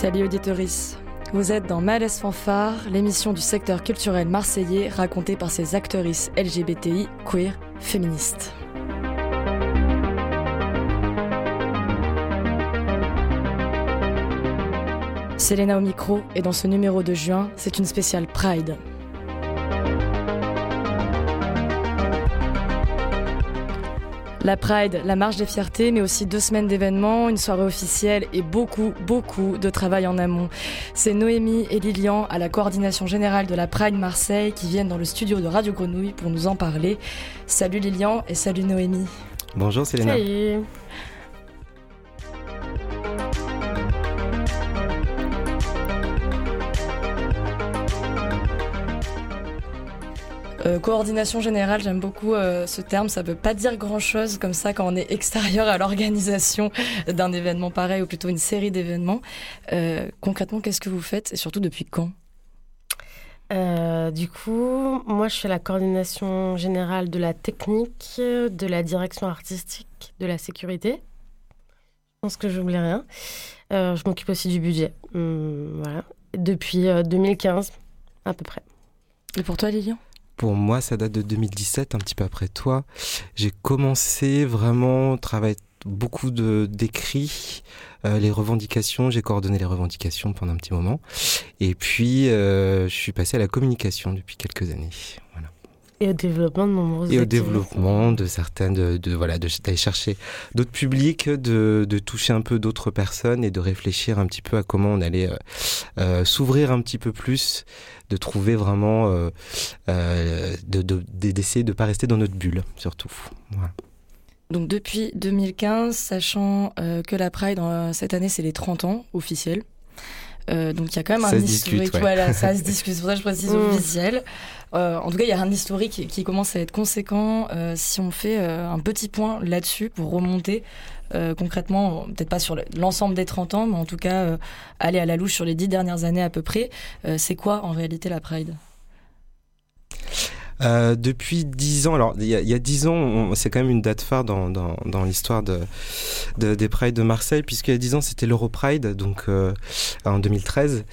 Salut auditorice, vous êtes dans Males Fanfare, l'émission du secteur culturel marseillais racontée par ses actrices LGBTI, queer, féministes. C'est Léna au micro et dans ce numéro de juin, c'est une spéciale Pride. La Pride, la marche des fiertés, mais aussi 2 semaines d'événements, une soirée officielle et beaucoup de travail en amont. C'est Noémie et Lilian à la coordination générale de la Pride Marseille qui viennent dans le studio de Radio Grenouille pour nous en parler. Salut Lilian et salut Noémie. Bonjour Céléna. Salut. Coordination générale, j'aime beaucoup ce terme, ça peut pas dire grand chose comme ça quand on est extérieur à l'organisation d'un événement pareil ou plutôt une série d'événements. Concrètement, qu'est-ce que vous faites et surtout depuis quand ? Du coup, moi je fais la coordination générale de la technique, de la direction artistique, de la sécurité. Je pense que j'oublie rien. Je m'occupe aussi du budget. Voilà. Depuis 2015 à peu près. Et pour toi Lilian ? Pour moi, ça date de 2017, un petit peu après toi. J'ai commencé vraiment à travailler beaucoup d'écrits, les revendications. J'ai coordonné les revendications pendant un petit moment. Et puis, je suis passé à la communication depuis quelques années. Voilà. Et au développement de nombreuses activités. Et au développement de certaines, d'aller chercher d'autres publics, de toucher un peu d'autres personnes et de réfléchir un petit peu à comment on allait s'ouvrir un petit peu plus, de trouver vraiment, d'essayer de ne pas rester dans notre bulle, surtout. Voilà. Donc depuis 2015, sachant que la Pride, cette année, c'est les 30 ans officiels. Donc il y a quand même un historique, ouais. Voilà, ça se discute, c'est pour ça que je précise officiel. En tout cas, il y a un historique qui commence à être conséquent. Si on fait un petit point là-dessus pour remonter concrètement, peut-être pas sur l'ensemble des 30 ans, mais en tout cas aller à la louche sur les 10 dernières années à peu près, c'est quoi en réalité la Pride ? Depuis 10 ans, alors il y a 10 ans, c'est quand même une date phare dans l'histoire des Prides de Marseille, puisqu'il y a 10 ans c'était l'Europride, donc en 2013.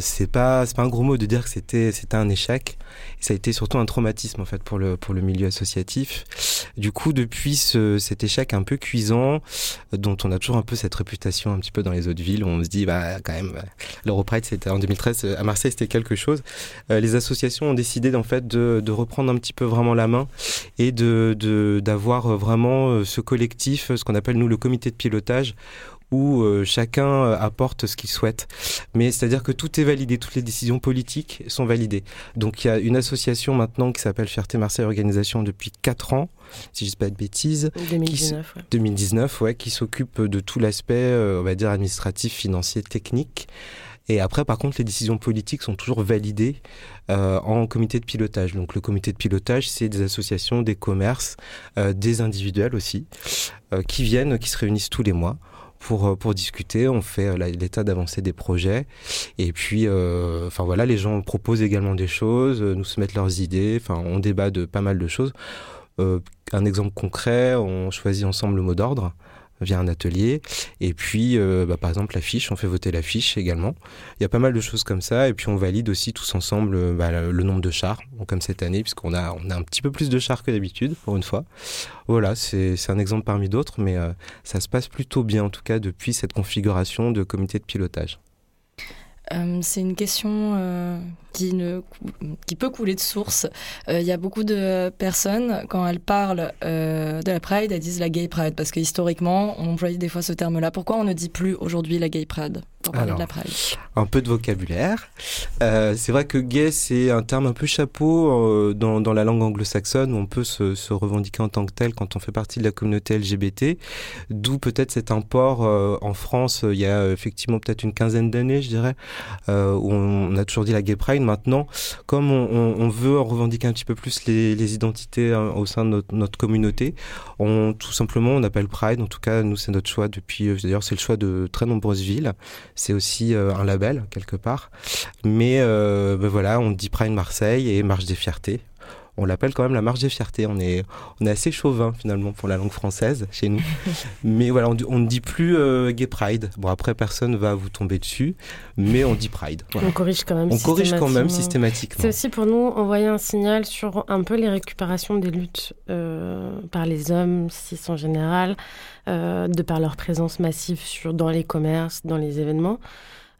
C'est pas un gros mot de dire que c'était un échec. Ça a été surtout un traumatisme en fait pour le milieu associatif. Du coup, depuis cet échec un peu cuisant, dont on a toujours un peu cette réputation un petit peu dans les autres villes, où on se dit bah quand même l'Europride c'était en 2013 à Marseille, c'était quelque chose. Les associations ont décidé en fait de reprendre un petit peu vraiment la main et d'avoir vraiment ce collectif, ce qu'on appelle nous le comité de pilotage, où chacun apporte ce qu'il souhaite. Mais c'est-à-dire que tout est validé, toutes les décisions politiques sont validées. Donc il y a une association maintenant qui s'appelle Fierté Marseille Organisation depuis 4 ans, si je ne dis pas de bêtises. 2019, ouais. 2019, ouais, qui s'occupe de tout l'aspect, on va dire, administratif, financier, technique. Et après, par contre, les décisions politiques sont toujours validées en comité de pilotage. Donc le comité de pilotage, c'est des associations, des commerces, des individuels aussi, qui se réunissent tous les mois pour discuter. On fait l'état d'avancée des projets. Et puis, voilà, les gens proposent également des choses, nous soumettent leurs idées. Enfin, on débat de pas mal de choses. Un exemple concret, on choisit ensemble le mot d'ordre via un atelier, et puis par exemple l'affiche, on fait voter l'affiche également. Il y a pas mal de choses comme ça, et puis on valide aussi tous ensemble le nombre de chars, comme cette année, puisqu'on a un petit peu plus de chars que d'habitude, pour une fois. Voilà, c'est un exemple parmi d'autres, mais ça se passe plutôt bien, en tout cas, depuis cette configuration de comité de pilotage. C'est une question qui peut couler de source. Il y a beaucoup de personnes, quand elles parlent de la Pride, elles disent la Gay Pride, parce que historiquement, on employait des fois ce terme-là. Pourquoi on ne dit plus aujourd'hui la Gay Pride pour parler de la Pride ? Un peu de vocabulaire. C'est vrai que gay, c'est un terme un peu chapeau dans la langue anglo-saxonne, où on peut se revendiquer en tant que tel quand on fait partie de la communauté LGBT, d'où peut-être cet import en France, il y a effectivement peut-être une quinzaine d'années, je dirais, où on a toujours dit la Gay Pride. Maintenant, comme on veut revendiquer un petit peu plus les identités au sein de notre communauté, tout simplement on appelle Pride. En tout cas, nous c'est notre choix depuis. D'ailleurs, c'est le choix de très nombreuses villes. C'est aussi un label quelque part. Mais voilà, on dit Pride Marseille et Marche des Fiertés. on l'appelle quand même la marche des fiertés. On est assez chauvin finalement pour la langue française chez nous. Mais voilà, on ne dit plus gay pride. Bon, après, personne va vous tomber dessus, mais on dit pride. Voilà. On corrige quand même systématiquement. C'est aussi pour nous envoyer un signal sur un peu les récupérations des luttes par les hommes, cis en général, de par leur présence massive dans les commerces, dans les événements.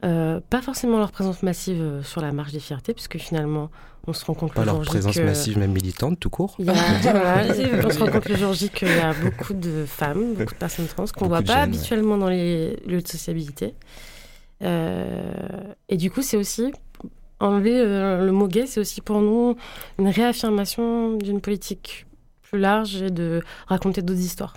Pas forcément leur présence massive sur la marche des fiertés, puisque finalement, on se rend compte le jour J. Pas leur présence massive, même militante, tout court. On se rend compte le jour J qu'il y a beaucoup de femmes, beaucoup de personnes trans, qu'on ne voit pas habituellement dans les lieux de sociabilité. Et du coup, c'est aussi enlever le mot gay, c'est aussi pour nous une réaffirmation d'une politique plus large et de raconter d'autres histoires.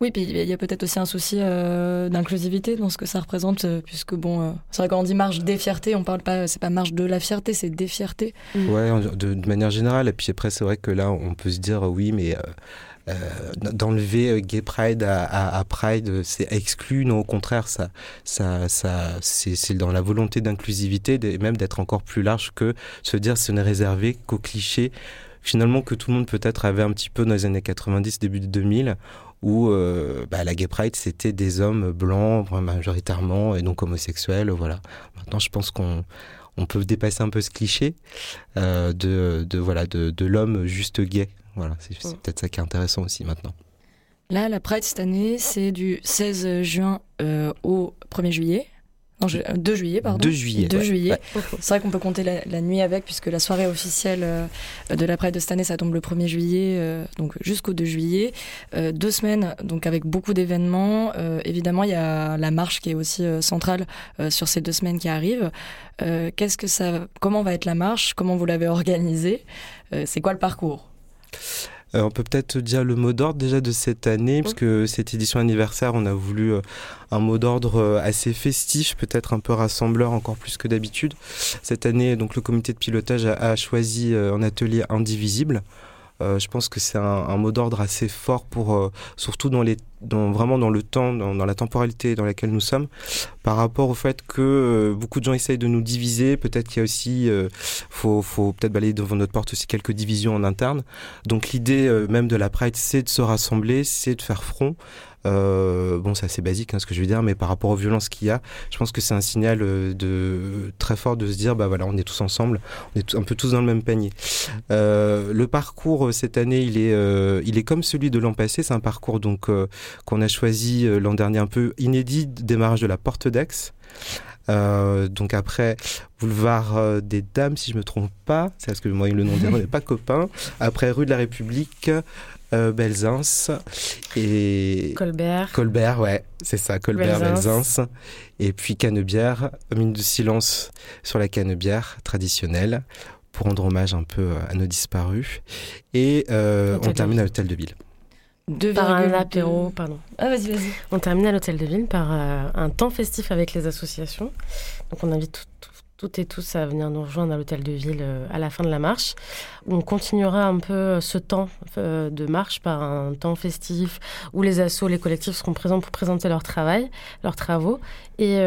Oui, puis il y a peut-être aussi un souci d'inclusivité dans ce que ça représente, puisque bon, c'est vrai quand on dit marche des fiertés, on parle pas, c'est pas marche de la fierté, c'est des fiertés. Ouais, de manière générale. Et puis après, c'est vrai que là, on peut se dire oui, mais d'enlever gay pride à pride, c'est exclu. Non, au contraire, ça, c'est dans la volonté d'inclusivité, et même d'être encore plus large que se dire ce n'est réservé qu'aux clichés. Finalement, que tout le monde peut-être avait un petit peu dans les années 90, début de 2000. Où la gay pride, c'était des hommes blancs majoritairement et donc homosexuels, voilà. Maintenant, je pense qu'on peut dépasser un peu ce cliché de l'homme juste gay. Voilà, c'est peut-être ça qui est intéressant aussi maintenant. Là, la pride cette année, c'est du 16 juin au 1er juillet. 2 juillet, pardon. 2 juillet. Ouais. C'est vrai qu'on peut compter la nuit avec, puisque la soirée officielle de la pride de cette année, ça tombe le 1er juillet, donc jusqu'au 2 juillet. 2 semaines, donc avec beaucoup d'événements. Évidemment, il y a la marche qui est aussi centrale sur ces 2 semaines qui arrivent. Comment va être la marche? Comment vous l'avez organisée? C'est quoi le parcours? On peut peut-être dire le mot d'ordre déjà de cette année, parce que cette édition anniversaire, on a voulu un mot d'ordre assez festif, peut-être un peu rassembleur encore plus que d'habitude. Cette année, donc, le comité de pilotage a choisi un atelier indivisible. Je pense que c'est un mot d'ordre assez fort pour, surtout vraiment dans le temps, dans la temporalité dans laquelle nous sommes, par rapport au fait que beaucoup de gens essayent de nous diviser. Peut-être qu'il y a aussi, faut peut-être balayer devant notre porte aussi quelques divisions en interne. Donc l'idée même de la pride, c'est de se rassembler, c'est de faire front. Bon, c'est assez basique ce que je veux dire, mais par rapport aux violences qu'il y a, je pense que c'est un signal très fort de se dire on est tous ensemble, on est un peu tous dans le même panier. Le parcours cette année, il est comme celui de l'an passé. C'est un parcours donc qu'on a choisi l'an dernier, un peu inédit, démarrage de la Porte d'Aix. Donc après Boulevard des Dames, si je me trompe pas, c'est parce que moi le nom des gens n'est pas copain. Après Rue de la République, Belsunce et Colbert, ouais, c'est ça, Colbert, Belsunce, et puis Canebière, mine de silence sur la Canebière traditionnelle pour rendre hommage un peu à nos disparus, et on termine à l'hôtel de ville. Par un apéro, pardon. Ah, vas-y. On termine à l'hôtel de ville par un temps festif avec les associations. Donc on invite toutes et tous à venir nous rejoindre à l'hôtel de ville à la fin de la marche. On continuera un peu ce temps de marche par un temps festif où les assos, les collectifs seront présents pour présenter leur travail, leurs travaux. Et il y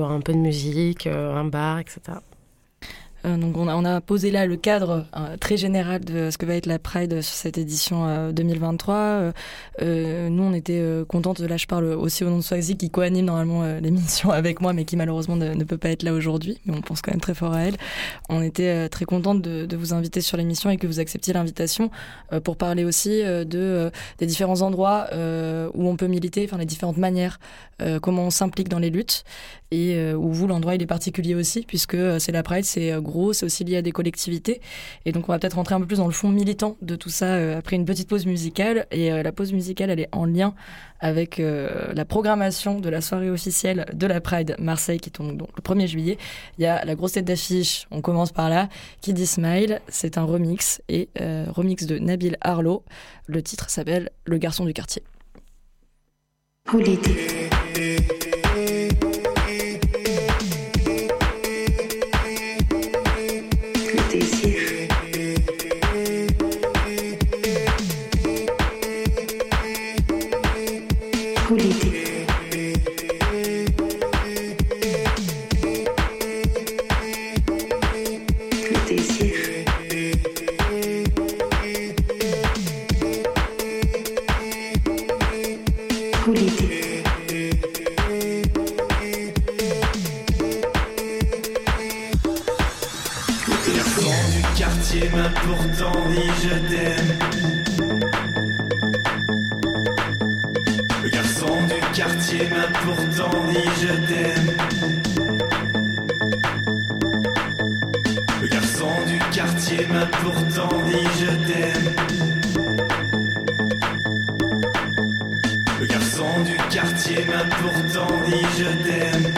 aura un peu de musique, un bar, etc. Donc on a posé là le cadre très général de ce que va être la Pride sur cette édition 2023. Nous, on était contentes. Là, je parle aussi au nom de Swazi qui co-anime normalement l'émission avec moi, mais qui malheureusement ne peut pas être là aujourd'hui. Mais on pense quand même très fort à elle. On était très contentes de vous inviter sur l'émission et que vous acceptiez l'invitation pour parler aussi des différents endroits où on peut militer, enfin les différentes manières, comment on s'implique dans les luttes, et où vous, l'endroit, il est particulier aussi, puisque c'est la Pride, c'est gros. C'est aussi lié à des collectivités, et donc on va peut-être rentrer un peu plus dans le fond militant de tout ça après une petite pause musicale, et la pause musicale, elle est en lien avec la programmation de la soirée officielle de la Pride Marseille qui tombe donc le 1er juillet. Il y a la grosse tête d'affiche, on commence par là, Kiddy Smile, c'est un remix, et remix de Nabil Harlo, le titre s'appelle Le Garçon du Quartier. Les enfants du quartier m'a pourtant dit je t'aime. Le garçon du quartier m'a pourtant dit je t'aime. Le garçon du quartier m'a pourtant dit je t'aime. Le garçon du quartier m'a pourtant dit je t'aime.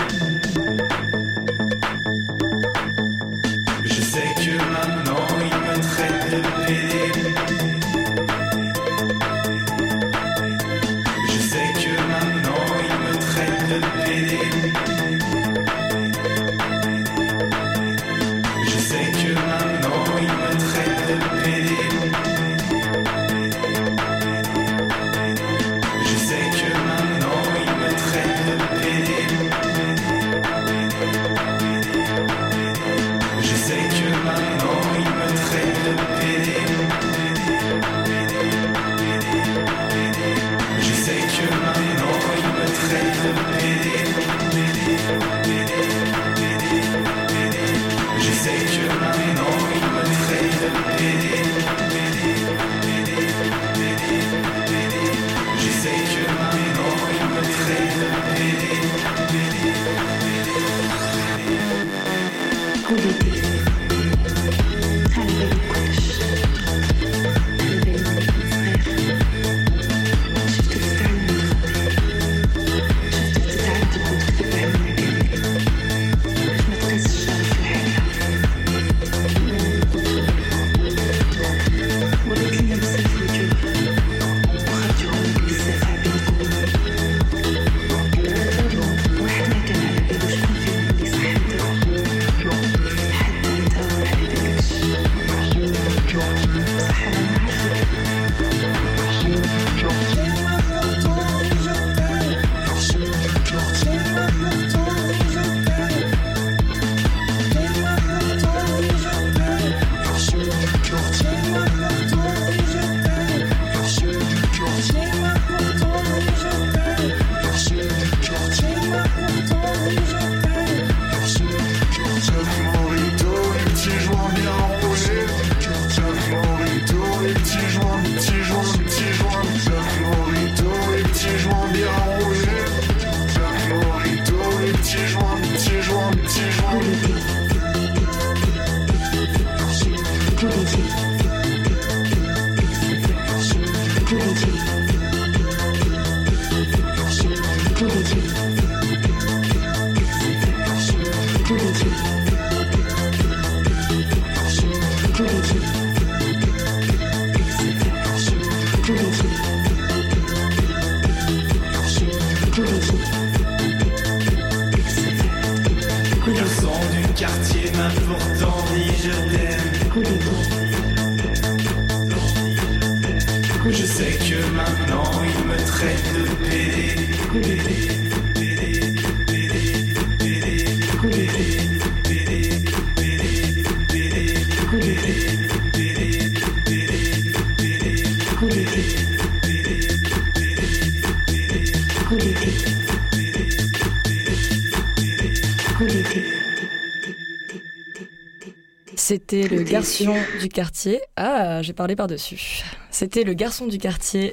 C'était le garçon du quartier. Ah, j'ai parlé par-dessus. C'était le garçon du quartier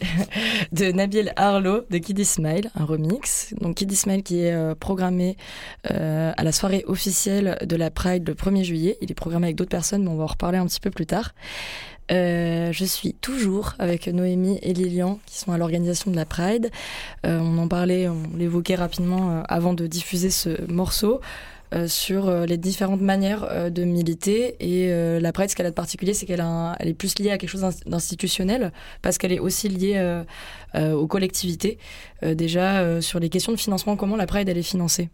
de Nabil Harlo de Kiddy Smile, un remix. Donc Kiddy Smile qui est programmé à la soirée officielle de la Pride le 1er juillet. Il est programmé avec d'autres personnes, mais on va en reparler un petit peu plus tard. Je suis toujours avec Noémie et Lilian qui sont à l'organisation de la Pride. On en parlait, on l'évoquait rapidement avant de diffuser ce morceau. Sur les différentes manières de militer et la Pride, ce qu'elle a de particulier, c'est qu'elle a elle est plus liée à quelque chose d'institutionnel parce qu'elle est aussi liée aux collectivités. Déjà, sur les questions de financement, comment la Pride elle est financée?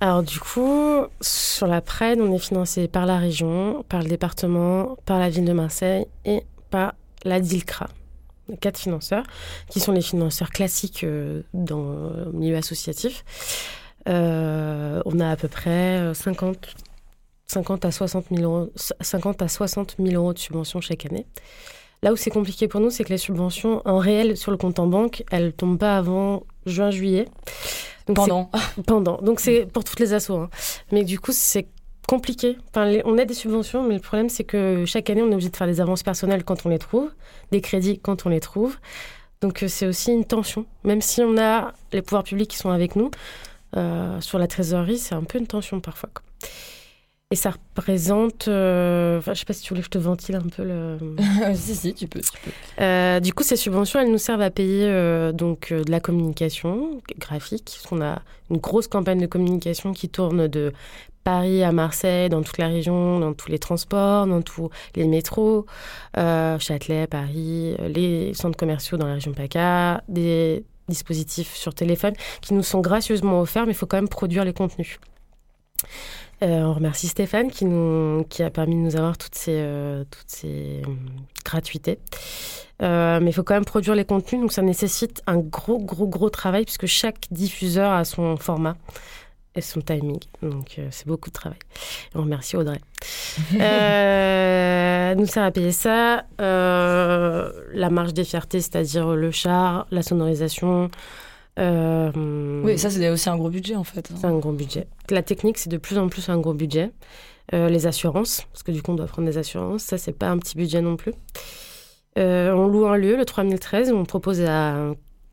Alors du coup, sur la Pride, on est financé par la région, par le département, par la ville de Marseille et par la DILCRA. Les 4 financeurs, qui sont les financeurs classiques dans le milieu associatif. On a à peu près 50 à 60 000 euros de subventions chaque année. Là où c'est compliqué pour nous, c'est que les subventions en réel sur le compte en banque, elles ne tombent pas avant juin-juillet. Pendant. Donc c'est pour toutes les assos. Hein. Mais du coup, c'est compliqué. Enfin, on a des subventions, mais le problème, c'est que chaque année, on est obligé de faire des avances personnelles quand on les trouve, des crédits quand on les trouve. Donc, c'est aussi une tension. Même si on a les pouvoirs publics qui sont avec nous, sur la trésorerie, c'est un peu une tension parfois, quoi. Et ça représente... Enfin, je ne sais pas si tu voulais que je te ventile un peu le... Si, tu peux. Du coup, ces subventions, elles nous servent à payer de la communication graphique. On a une grosse campagne de communication qui tourne de Paris à Marseille, dans toute la région, dans tous les transports, dans tous les métros, Châtelet, Paris, les centres commerciaux dans la région PACA, des dispositifs sur téléphone qui nous sont gracieusement offerts, mais il faut quand même produire les contenus. On remercie Stéphane qui a permis de nous avoir toutes ces gratuités. Mais il faut quand même produire les contenus, donc ça nécessite un gros travail puisque chaque diffuseur a son format et son timing. Donc c'est beaucoup de travail. Et on remercie Audrey. Nous sert à payer ça. La marge des fiertés, c'est-à-dire le char, la sonorisation... Oui, ça c'est aussi un gros budget en fait. C'est un gros budget. La technique c'est de plus en plus un gros budget. Les assurances, parce que du coup on doit prendre des assurances, ça c'est pas un petit budget non plus. On loue un lieu, le 3013, on propose à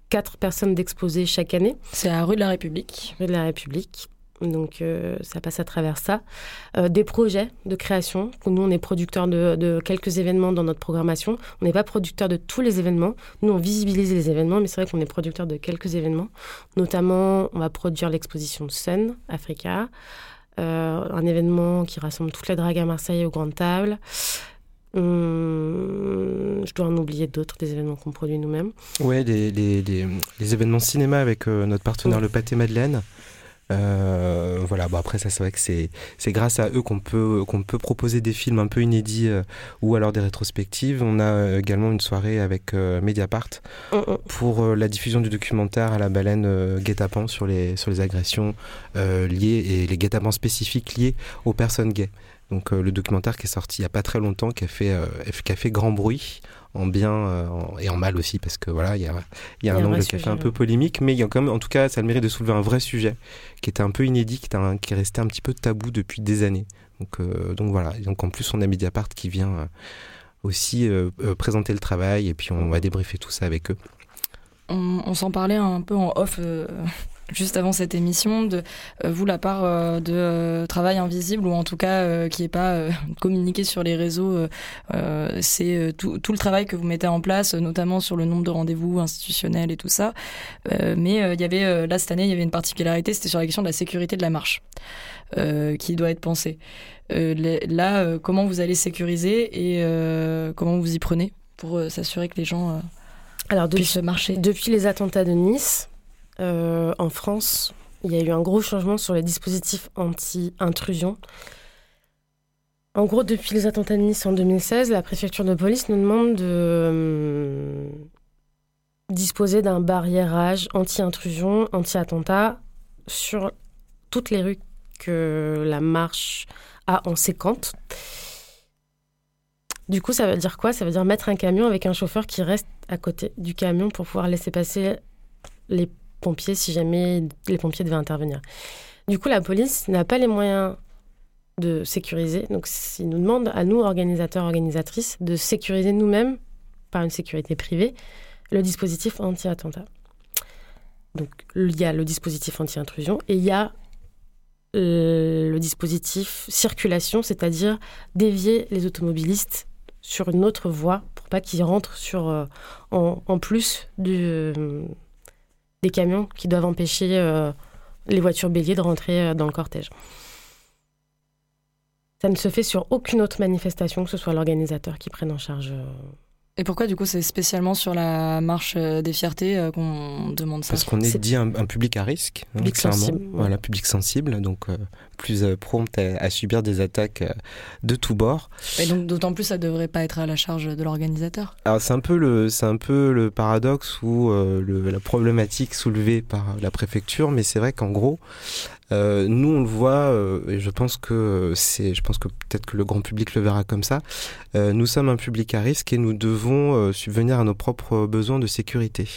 4 personnes d'exposer chaque année. C'est à Rue de la République. Rue de la République, donc ça passe à travers ça. Des projets de création, nous on est producteurs de quelques événements dans notre programmation, on n'est pas producteurs de tous les événements, nous on visibilise les événements, mais c'est vrai qu'on est producteurs de quelques événements, notamment on va produire l'exposition Sun Africa, un événement qui rassemble toutes les dragues à Marseille aux grandes tables. Je dois en oublier d'autres, des événements qu'on produit nous-mêmes. Oui, les événements cinéma avec notre partenaire Le Pâté Madeleine. Voilà, bon après ça c'est vrai que c'est grâce à eux qu'on peut proposer des films un peu inédits ou alors des rétrospectives. On a également une soirée avec Mediapart pour la diffusion du documentaire à la baleine guet-apens sur les agressions liées et les guet-apens spécifiques liés aux personnes gays. Donc le documentaire qui est sorti il y a pas très longtemps qui a fait grand bruit. En bien et en mal aussi, parce que voilà, il y a un angle qui a fait un peu polémique, mais il y a quand même, en tout cas, ça a le mérite de soulever un vrai sujet qui était un peu inédit, qui restait un petit peu tabou depuis des années. Donc voilà. Et donc en plus, on a Mediapart qui vient aussi présenter le travail et puis on va débriefer tout ça avec eux. On s'en parlait un peu en off. Juste avant cette émission, vous, la part de travail invisible, ou en tout cas qui n'est pas communiqué sur les réseaux, c'est tout le travail que vous mettez en place, notamment sur le nombre de rendez-vous institutionnels et tout ça. Mais il y avait, là, cette année, il y avait une particularité, c'était sur la question de la sécurité de la marche, qui doit être pensée. Là, comment vous allez sécuriser et comment vous y prenez pour s'assurer que les gens puissent marcher ? Depuis les attentats de Nice... en France, il y a eu un gros changement sur les dispositifs anti-intrusion. En gros, depuis les attentats de Nice en 2016, la préfecture de police nous demande de disposer d'un barriérage anti-intrusion, anti-attentat sur toutes les rues que la marche a en séquente. Du coup, ça veut dire quoi ? Ça veut dire mettre un camion avec un chauffeur qui reste à côté du camion pour pouvoir laisser passer les pompiers, si jamais les pompiers devaient intervenir. Du coup, la police n'a pas les moyens de sécuriser. Donc, ils nous demandent, à nous, organisateurs, organisatrices, de sécuriser nous-mêmes, par une sécurité privée, le dispositif anti-attentat. Donc, il y a le dispositif anti-intrusion et il y a le dispositif circulation, c'est-à-dire dévier les automobilistes sur une autre voie pour pas qu'ils rentrent en plus du... des camions qui doivent empêcher les voitures béliers de rentrer dans le cortège. Ça ne se fait sur aucune autre manifestation, que ce soit l'organisateur qui prenne en charge. Et pourquoi, du coup, c'est spécialement sur la marche des fiertés qu'on demande ça ? Parce qu'on est dit un public à risque, public clairement. Sensible. Voilà, public sensible, donc plus prompt à subir des attaques de tous bords. Et donc, d'autant plus, ça ne devrait pas être à la charge de l'organisateur. Alors, c'est un peu le paradoxe ou la problématique soulevée par la préfecture, mais c'est vrai qu'en gros... nous on le voit et je pense que peut-être que le grand public le verra comme ça. Nous sommes un public à risque et nous devons subvenir à nos propres besoins de sécurité.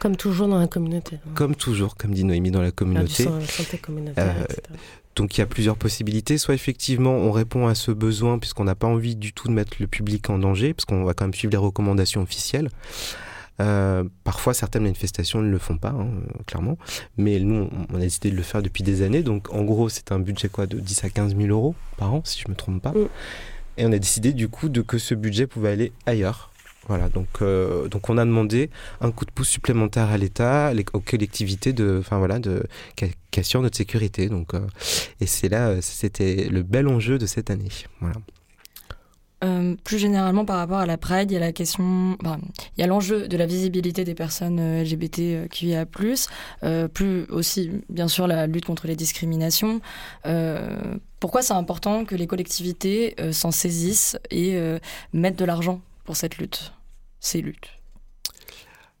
Comme toujours dans la communauté. Comme toujours, comme dit Noémie, dans la communauté. Santé communautaire, etc. Donc il y a plusieurs possibilités, soit effectivement on répond à ce besoin puisqu'on n'a pas envie du tout de mettre le public en danger, parce qu'on va quand même suivre les recommandations officielles. Parfois certaines manifestations ne le font pas, hein, clairement, mais nous on a décidé de le faire depuis des années, donc en gros c'est un budget de 10 à 15 000 euros par an si je ne me trompe pas, et on a décidé du coup que ce budget pouvait aller ailleurs. Voilà, donc on a demandé un coup de pouce supplémentaire à l'État, aux collectivités qui assurent notre sécurité. Et c'était le bel enjeu de cette année. Voilà. Plus généralement par rapport à la Pride, il y a il y a l'enjeu de la visibilité des personnes LGBTQIA+, plus aussi bien sûr la lutte contre les discriminations. Pourquoi c'est important que les collectivités s'en saisissent et mettent de l'argent pour cette lutte, ces luttes?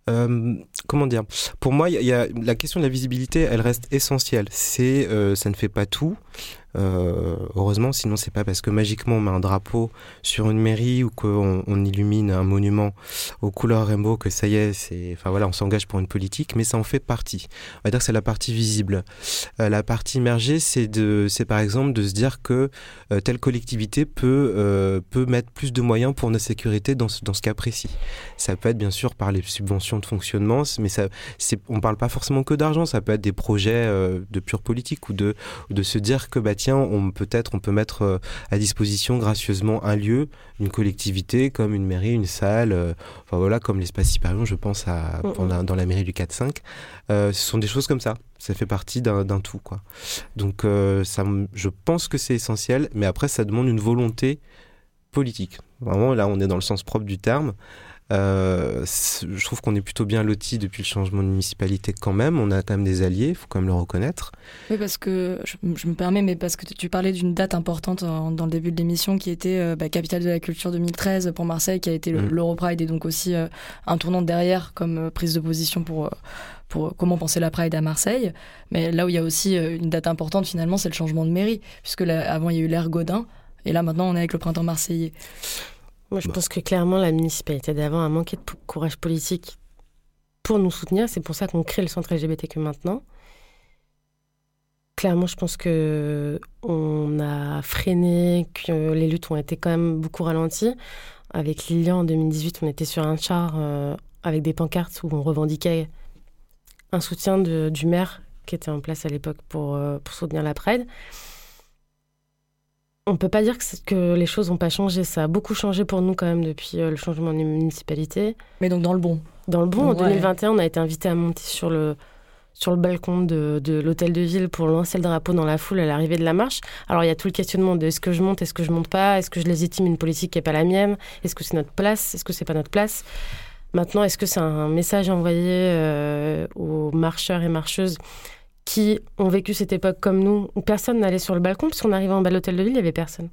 Pour moi, y a la question de la visibilité, elle reste essentielle. Ça ne fait pas tout, heureusement, sinon c'est pas parce que magiquement on met un drapeau sur une mairie ou qu'on illumine un monument aux couleurs rainbow que ça y est, on s'engage pour une politique, mais ça en fait partie. On va dire que c'est la partie visible. La partie immergée, c'est par exemple de se dire que telle collectivité peut mettre plus de moyens pour notre sécurité dans ce cas précis. Ça peut être bien sûr par les subventions de fonctionnement, mais on parle pas forcément que d'argent, ça peut être des projets de pure politique ou de se dire que on peut mettre à disposition gracieusement un lieu, une collectivité comme une mairie, une salle, comme l'espace Hyperion, je pense dans la mairie du 4-5. Ce sont des choses comme ça. Ça fait partie d'un tout, quoi. Donc je pense que c'est essentiel, mais après ça demande une volonté politique. Vraiment, là on est dans le sens propre du terme. Je trouve qu'on est plutôt bien lotis depuis le changement de municipalité quand même. On a quand même des alliés, il faut quand même le reconnaître. Oui, parce que, je me permets, mais parce que tu parlais d'une date importante dans le début de l'émission qui était Capitale de la Culture 2013 pour Marseille, qui a été l'Europride et donc aussi un tournant derrière comme prise de position pour comment penser la Pride à Marseille. Mais là où il y a aussi une date importante finalement, c'est le changement de mairie, puisque avant il y a eu l'ère Godin et là maintenant on est avec le printemps marseillais. Moi, je pense que clairement, la municipalité d'avant a manqué de courage politique pour nous soutenir. C'est pour ça qu'on crée le centre LGBTQ maintenant. Clairement, je pense qu'on a freiné, que les luttes ont été quand même beaucoup ralenties. Avec Lilian, en 2018, on était sur un char avec des pancartes où on revendiquait un soutien du maire qui était en place à l'époque pour soutenir la Pride. On ne peut pas dire que les choses n'ont pas changé. Ça a beaucoup changé pour nous quand même depuis le changement de municipalité. Mais donc dans le bon. Dans le bon. Donc, en 2021, on a été invité à monter sur le balcon de l'hôtel de ville pour lancer le drapeau dans la foule à l'arrivée de la marche. Alors il y a tout le questionnement de est-ce que je monte pas, est-ce que je légitime une politique qui n'est pas la mienne, est-ce que c'est notre place, est-ce que c'est pas notre place. Maintenant, est-ce que c'est un message envoyé aux marcheurs et marcheuses qui ont vécu cette époque comme nous, où personne n'allait sur le balcon, parce qu'on arrivait en bas de l'hôtel de ville, il n'y avait personne.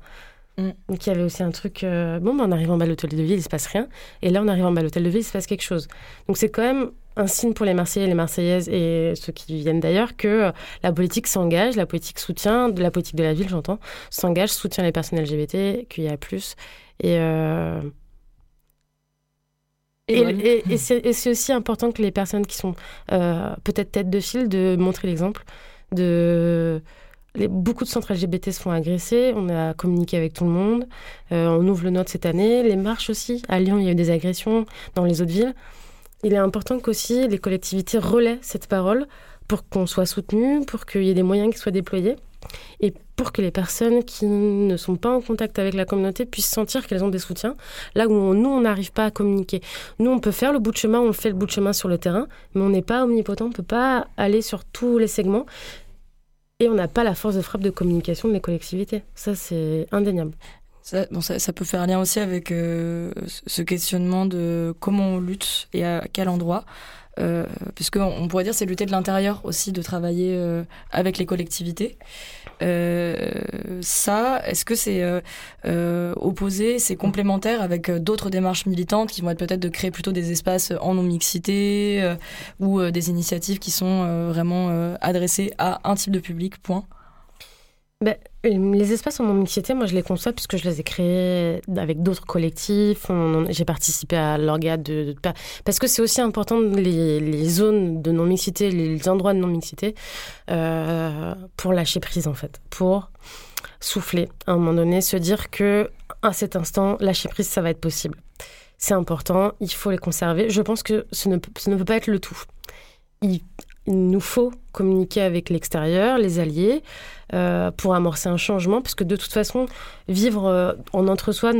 Donc il y avait aussi un truc... on arrive en bas de l'hôtel de ville, il ne se passe rien. Et là, on arrive en bas de l'hôtel de ville, il se passe quelque chose. Donc c'est quand même un signe pour les Marseillais, les Marseillaises et ceux qui viennent d'ailleurs, que la politique s'engage, la politique soutient, la politique de la ville, j'entends, s'engage, soutient les personnes LGBT, QIA+, Et c'est aussi important que les personnes qui sont peut-être tête de file de montrer l'exemple. Beaucoup de centres LGBT se font agresser, on a communiqué avec tout le monde, on ouvre le nôtre cette année, les marches aussi, à Lyon il y a eu des agressions, dans les autres villes. Il est important qu'aussi les collectivités relaient cette parole pour qu'on soit soutenu, pour qu'il y ait des moyens qui soient déployés et pour que les personnes qui ne sont pas en contact avec la communauté puissent sentir qu'elles ont des soutiens, là où nous, on n'arrive pas à communiquer. Nous, on peut faire le bout de chemin, on fait le bout de chemin sur le terrain, mais on n'est pas omnipotent, on ne peut pas aller sur tous les segments, et on n'a pas la force de frappe de communication des collectivités. Ça, c'est indéniable. Ça peut faire lien aussi avec ce questionnement de comment on lutte et à quel endroit. Puisque on pourrait dire c'est lutter de l'intérieur aussi de travailler avec les collectivités. Est-ce que c'est opposé, c'est complémentaire avec d'autres démarches militantes qui vont être peut-être de créer plutôt des espaces en non-mixité ou des initiatives qui sont vraiment adressées à un type de public, point? Ben, les espaces en non-mixité, moi je les conçois puisque je les ai créés avec d'autres collectifs. J'ai participé à l'orga de parce que c'est aussi important les zones de non-mixité, les endroits de non-mixité pour lâcher prise en fait, pour souffler à un moment donné, se dire que à cet instant, lâcher prise, ça va être possible. C'est important, il faut les conserver. Je pense que ce ne peut pas être le tout. Il nous faut communiquer avec l'extérieur, les alliés, pour amorcer un changement, parce que de toute façon, vivre en entre-soi,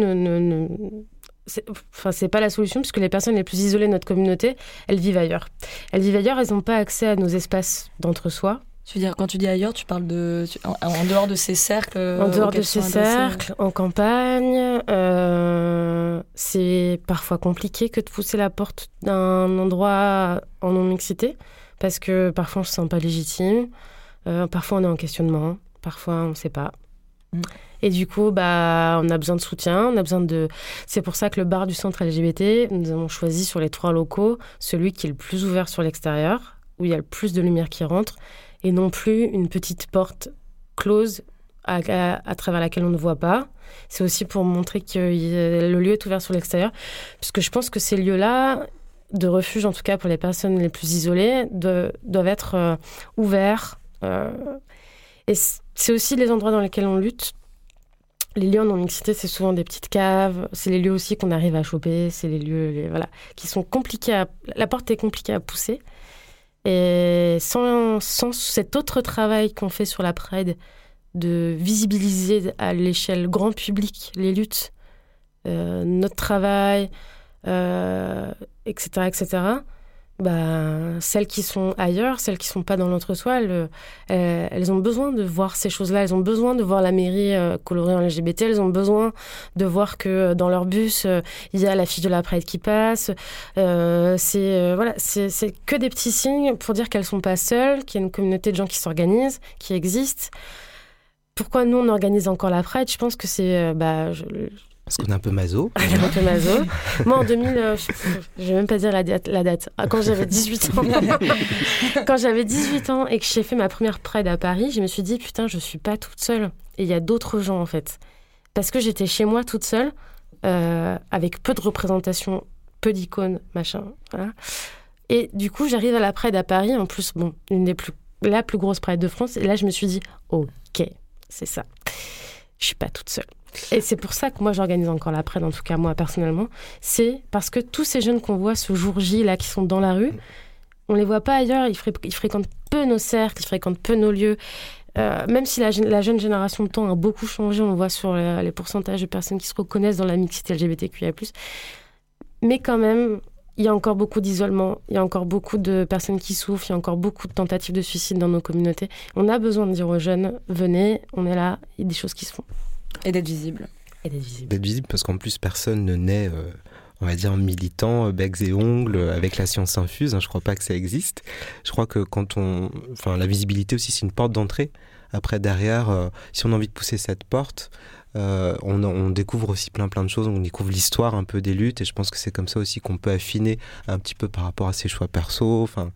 c'est pas la solution, puisque les personnes les plus isolées de notre communauté, elles vivent ailleurs. Elles vivent ailleurs, elles n'ont pas accès à nos espaces d'entre-soi. Tu veux dire, quand tu dis ailleurs, tu parles de en dehors de ces cercles. En dehors de ces cercles, en campagne, c'est parfois compliqué que de pousser la porte d'un endroit en non-mixité, parce que parfois on se sent pas légitime, parfois on est en questionnement, parfois on sait pas. Mmh. Et du coup, on a besoin de soutien, on a besoin de... C'est pour ça que le bar du centre LGBT, nous avons choisi sur les 3 locaux, celui qui est le plus ouvert sur l'extérieur, où il y a le plus de lumière qui rentre, et non plus une petite porte close à travers laquelle on ne voit pas. C'est aussi pour montrer que le lieu est ouvert sur l'extérieur, puisque je pense que ces lieux-là, de refuge en tout cas pour les personnes les plus isolées, doivent être ouverts. Et c'est aussi les endroits dans lesquels on lutte. Les lieux en non-mixité, c'est souvent des petites caves, c'est les lieux aussi qu'on arrive à choper, c'est les lieux qui sont compliqués la porte est compliquée à pousser. Et sans cet autre travail qu'on fait sur la Pride de visibiliser à l'échelle grand public les luttes, notre travail, etc., etc., celles qui sont ailleurs, celles qui ne sont pas dans l'entre-soi, elles ont besoin de voir ces choses-là, elles ont besoin de voir la mairie colorée en LGBT, elles ont besoin de voir que dans leur bus, il y a l'affiche de la Pride qui passe. C'est que des petits signes pour dire qu'elles ne sont pas seules, qu'il y a une communauté de gens qui s'organisent, qui existent. Pourquoi nous, on organise encore la Pride ? Je pense que c'est... Parce qu'on est un peu maso. Moi, en 2000, je vais même pas dire la date. Quand j'avais 18 ans. Quand j'avais 18 ans et que j'ai fait ma première Pride à Paris, je me suis dit, putain, je suis pas toute seule. Et il y a d'autres gens, en fait. Parce que j'étais chez moi toute seule, avec peu de représentation, peu d'icônes, machin. Voilà. Et du coup, j'arrive à la Pride à Paris. En plus, la plus grosse Pride de France. Et là, je me suis dit, OK, c'est ça. Je suis pas toute seule. Et c'est pour ça que moi j'organise encore la Pride, en tout cas moi personnellement, c'est parce que tous ces jeunes qu'on voit ce jour J là qui sont dans la rue, on les voit pas ailleurs, ils fréquentent peu nos cercles, ils fréquentent peu nos lieux, même si la jeune génération de temps a beaucoup changé, on voit sur les pourcentages de personnes qui se reconnaissent dans la mixité LGBTQIA+, mais quand même il y a encore beaucoup d'isolement, il y a encore beaucoup de personnes qui souffrent, il y a encore beaucoup de tentatives de suicide dans nos communautés. On a besoin de dire aux jeunes, venez, on est là, il y a des choses qui se font. Et d'être visible. D'être visible parce qu'en plus, personne ne naît, on va dire, militant, becs et ongles, avec la science infuse. Hein, je ne crois pas que ça existe. Je crois que la visibilité aussi, c'est une porte d'entrée. Après, derrière, si on a envie de pousser cette porte, on découvre aussi plein de choses. On découvre l'histoire un peu des luttes. Et je pense que c'est comme ça aussi qu'on peut affiner un petit peu par rapport à ses choix perso. Enfin,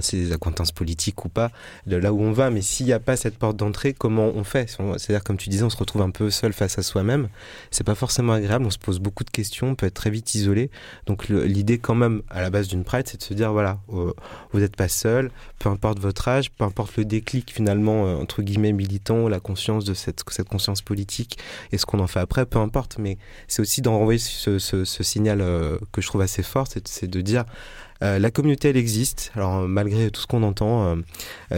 c'est des accointances politiques ou pas, de là où on va. Mais s'il n'y a pas cette porte d'entrée, comment on fait ? C'est-à-dire, comme tu disais, on se retrouve un peu seul face à soi-même. C'est pas forcément agréable, on se pose beaucoup de questions, on peut être très vite isolé. Donc l'idée quand même, à la base d'une Pride, c'est de se dire, voilà, vous n'êtes pas seul, peu importe votre âge, peu importe le déclic finalement, entre guillemets, militant, la conscience de cette conscience politique et ce qu'on en fait après, peu importe. Mais c'est aussi d'en renvoyer ce signal que je trouve assez fort, c'est de dire... la communauté, elle existe. Alors, malgré tout ce qu'on entend,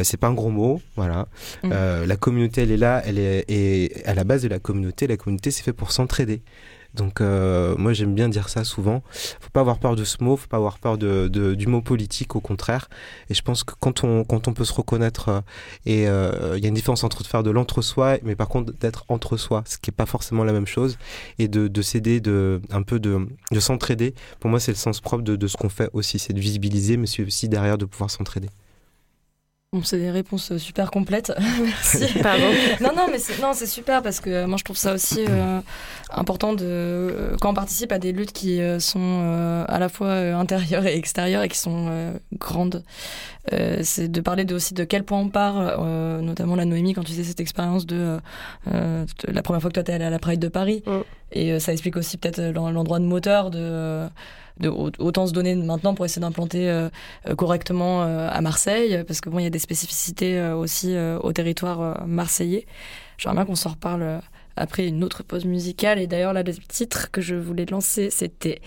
c'est pas un gros mot, voilà. La communauté, elle est là, et à la base de la communauté, c'est fait pour s'entraider. Donc, moi, j'aime bien dire ça souvent. Faut pas avoir peur de ce mot, faut pas avoir peur du mot politique, au contraire. Et je pense que quand on peut se reconnaître, il y a une différence entre de faire de l'entre-soi, mais par contre d'être entre soi, ce qui est pas forcément la même chose, et de s'aider, de s'entraider. Pour moi, c'est le sens propre de ce qu'on fait aussi, c'est de visibiliser, mais c'est aussi derrière de pouvoir s'entraider. Bon, c'est des réponses super complètes. Merci. Pardon. Non, mais c'est super parce que moi je trouve ça aussi important de, quand on participe à des luttes qui sont à la fois intérieures et extérieures et qui sont grandes, c'est de parler de, aussi de quel point on part, notamment la Noémie, quand tu faisais cette expérience de la première fois que toi t'es allée à la Pride de Paris. Mm. Et ça explique aussi peut-être l'endroit de moteur de autant se donner maintenant pour essayer d'implanter correctement à Marseille, parce que bon, il y a des spécificités aussi au territoire marseillais. J'aimerais bien qu'on s'en reparle après une autre pause musicale. Et d'ailleurs, là, le titre que je voulais lancer, c'était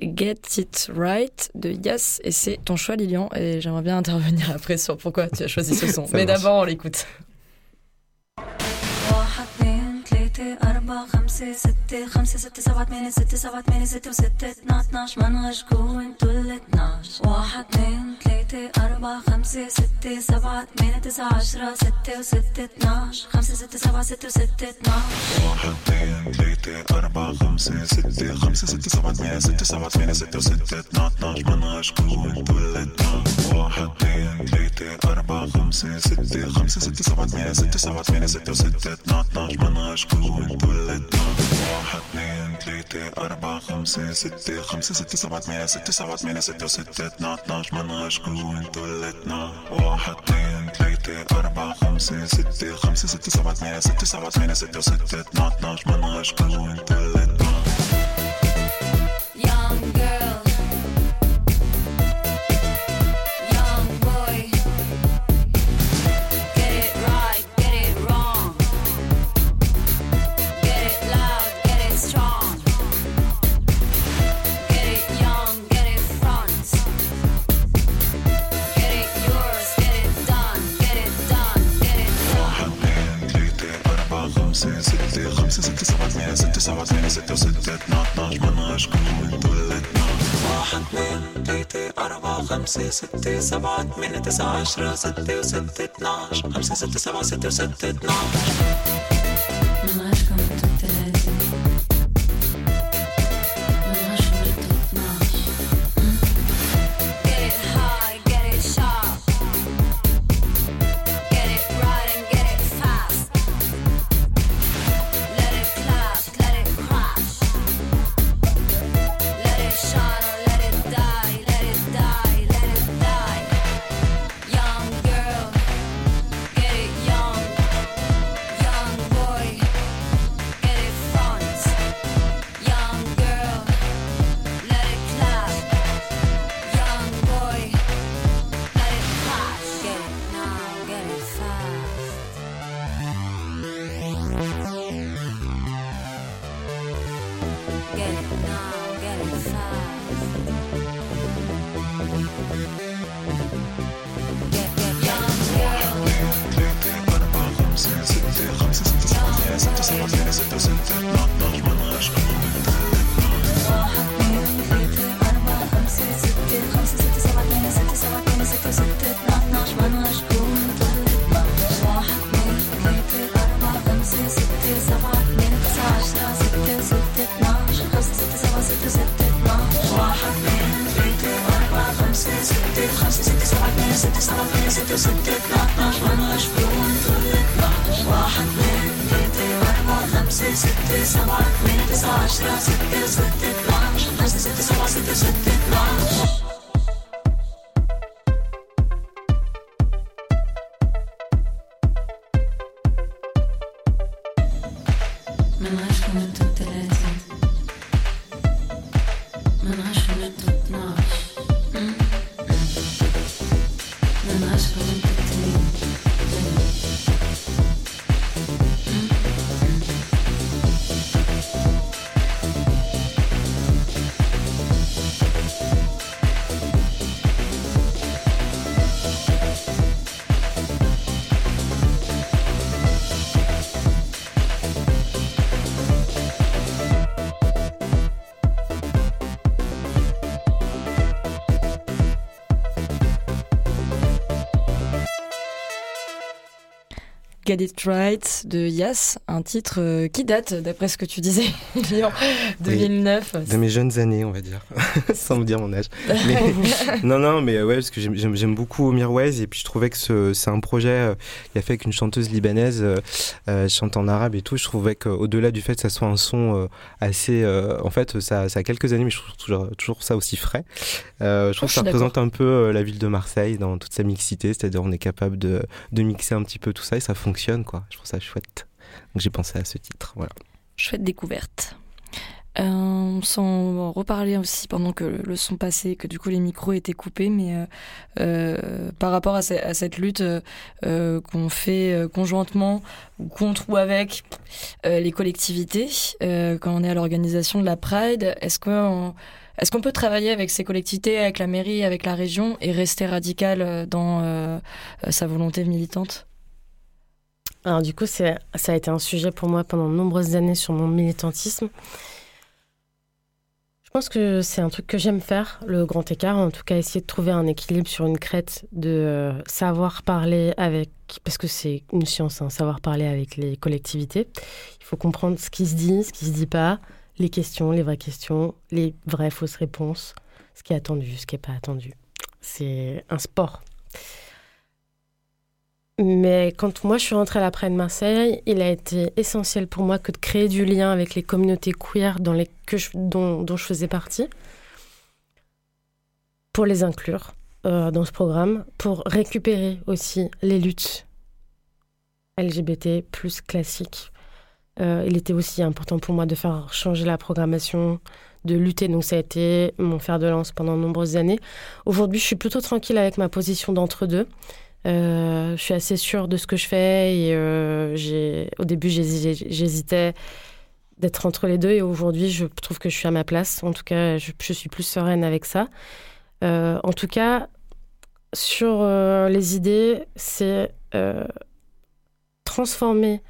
Get It Right de Yes, et c'est ton choix, Lilian. Et j'aimerais bien intervenir après sur pourquoi tu as choisi ce son. Mais d'abord, on l'écoute. خمسة ستة خمسة ستة سبعة ثمانية ستة سبعة ثمانية ستة وستة اتنا اتناش منغشكو انتو الاتناش واحد اثنين ثلاثة أربعة خمسة ستة سبعة ثمانية تسعة عشرة ستة وستة اتناش خمسة ستة سبعة ستة وستة اتناش واحد اثنين ثلاثة أربعة خمسة ستة خمسة ستة سبعة ثمانية ستة سبعة ثمانية ستة وستة اتنا اتناش منغشكو انتو الاتناش واحد اثنين ثلاثة أربعة خمسة ستة خمسة ستة سبعة ثمانية ستة سبعة ثمانية ستة وستة اتنا اتناش منغشكو انتو الاتناش واحد اثنين ثلاثة أربعة خمسة ستة خمسة ستة سبعة ثمانية ستة سبعة ثمانية ستة وستة اتناش منغشكو انتو الاتناش واحد اثنين ثلاثة أربعة خمسة ستة خمسة ستة سبعة ثمانية ستة سبعة ثمانية ستة وستة اتناش منغشكو انتو الاتناش Young girl خمسة ستة سبعة ثمانية تسعة عشرة ستة وستة اتناش خمسة ستة سبعة ستة وستة اتناش Get It Right de Yass, un titre qui date, d'après ce que tu disais, Lilian, 2009. Oui, de mes jeunes années, on va dire, sans me dire mon âge. Mais, mais ouais, parce que j'aime beaucoup Mirwais, et puis je trouvais que c'est un projet qui a fait qu'une chanteuse libanaise chante en arabe et tout. Je trouvais qu'au-delà du fait que ça soit un son assez... en fait, ça a quelques années, mais je trouve toujours ça aussi frais. Je trouve que ça représente un peu la ville de Marseille dans toute sa mixité, c'est-à-dire on est capable de mixer un petit peu tout ça et ça fonctionne, quoi. Je trouve ça chouette. Donc j'ai pensé à ce titre, voilà. Chouette découverte. On s'en reparlait aussi pendant que le son passait, que du coup les micros étaient coupés, mais par rapport à cette lutte qu'on fait conjointement, ou contre ou avec les collectivités, quand on est à l'organisation de la Pride, est-ce qu'on peut travailler avec ces collectivités, avec la mairie, avec la région, et rester radical dans sa volonté militante ? Alors du coup, ça a été un sujet pour moi pendant de nombreuses années sur mon militantisme. Je pense que c'est un truc que j'aime faire, le grand écart, en tout cas essayer de trouver un équilibre sur une crête, de savoir parler avec, parce que c'est une science, hein, savoir parler avec les collectivités. Il faut comprendre ce qui se dit, ce qui se dit pas, les questions, les vraies questions, les vraies fausses réponses, ce qui est attendu, ce qui n'est pas attendu. C'est un sport. Mais quand moi je suis rentrée à la Pride de Marseille, il a été essentiel pour moi que de créer du lien avec les communautés queer dont je faisais partie, pour les inclure dans ce programme, pour récupérer aussi les luttes LGBT plus classiques. Il était aussi important pour moi de faire changer la programmation, de lutter. Donc ça a été mon fer de lance pendant de nombreuses années. Aujourd'hui, je suis plutôt tranquille avec ma position d'entre-deux. Je suis assez sûre de ce que je fais et au début j'hésitais d'être entre les deux et aujourd'hui je trouve que je suis à ma place. En tout cas, je suis plus sereine avec ça. En tout cas, sur les idées, c'est transformer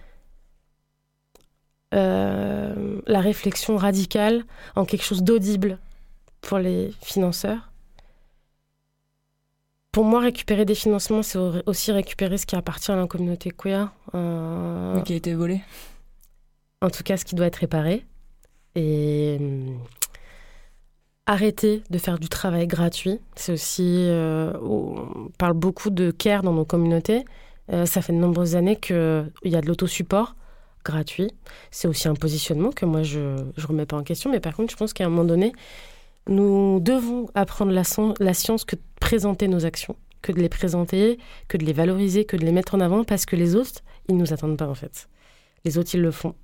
la réflexion radicale en quelque chose d'audible pour les financeurs. Pour moi, récupérer des financements, c'est aussi récupérer ce qui appartient à la communauté queer. Qui a été volé. En tout cas, ce qui doit être réparé. Et arrêter de faire du travail gratuit. C'est aussi... on parle beaucoup de care dans nos communautés. Ça fait de nombreuses années qu'il y a de l'autosupport gratuit. C'est aussi un positionnement que moi, je ne remets pas en question. Mais par contre, je pense qu'à un moment donné... Nous devons apprendre la science que de présenter nos actions, que de les présenter, que de les valoriser, que de les mettre en avant, parce que les autres, ils ne nous attendent pas en fait. Les autres, ils le font.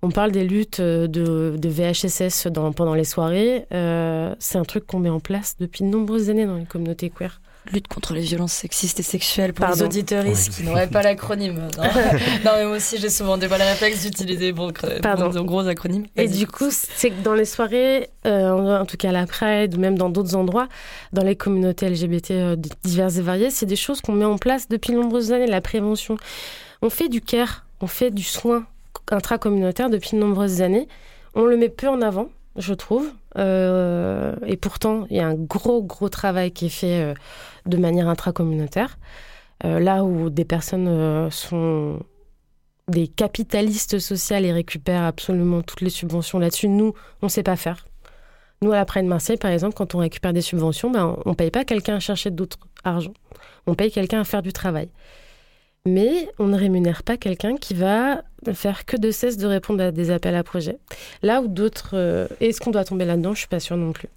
On parle des luttes de VHSS pendant les soirées. C'est un truc qu'on met en place depuis de nombreuses années dans les communautés queer. Lutte contre les violences sexistes et sexuelles pour les auditeuristes qui n'auraient pas l'acronyme. Non, mais moi aussi, j'ai souvent des balles réflexes d'utiliser de gros acronymes. Et du coup, c'est que dans les soirées, en tout cas à la Pride, ou même dans d'autres endroits, dans les communautés LGBT diverses et variées, c'est des choses qu'on met en place depuis de nombreuses années, la prévention. On fait du care, on fait du soin intracommunautaire depuis de nombreuses années. On le met peu en avant, je trouve. Et pourtant, il y a un gros travail qui est fait de manière intracommunautaire. Là où des personnes sont des capitalistes sociales et récupèrent absolument toutes les subventions là-dessus, nous, on ne sait pas faire. Nous, à la Pride de Marseille, par exemple, quand on récupère des subventions, on ne paye pas quelqu'un à chercher d'autres argent. On paye quelqu'un à faire du travail. Mais on ne rémunère pas quelqu'un qui va faire que de cesse de répondre à des appels à projets. Là où d'autres... est-ce qu'on doit tomber là-dedans ? Je ne suis pas sûre non plus.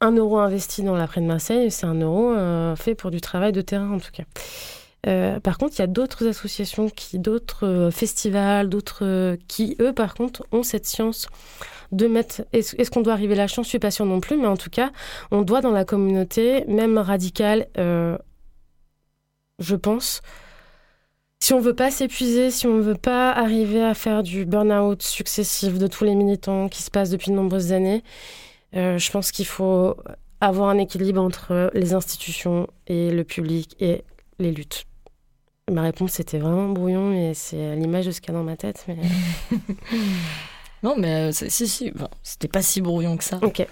1 euro investi dans la Pride de Marseille, c'est 1 euro fait pour du travail de terrain, en tout cas. Par contre, il y a d'autres associations, d'autres festivals, d'autres qui, eux, par contre, ont cette science de mettre... Est-ce qu'on doit arriver là ? Je ne suis pas sûre non plus, mais en tout cas, on doit, dans la communauté, même radicale, je pense... Si on ne veut pas s'épuiser, si on ne veut pas arriver à faire du burn-out successif de tous les militants qui se passent depuis de nombreuses années, je pense qu'il faut avoir un équilibre entre les institutions et le public et les luttes. Ma réponse était vraiment brouillon et c'est à l'image de ce qu'il y a dans ma tête. Mais... Non, mais c'était pas si brouillon que ça. Ok.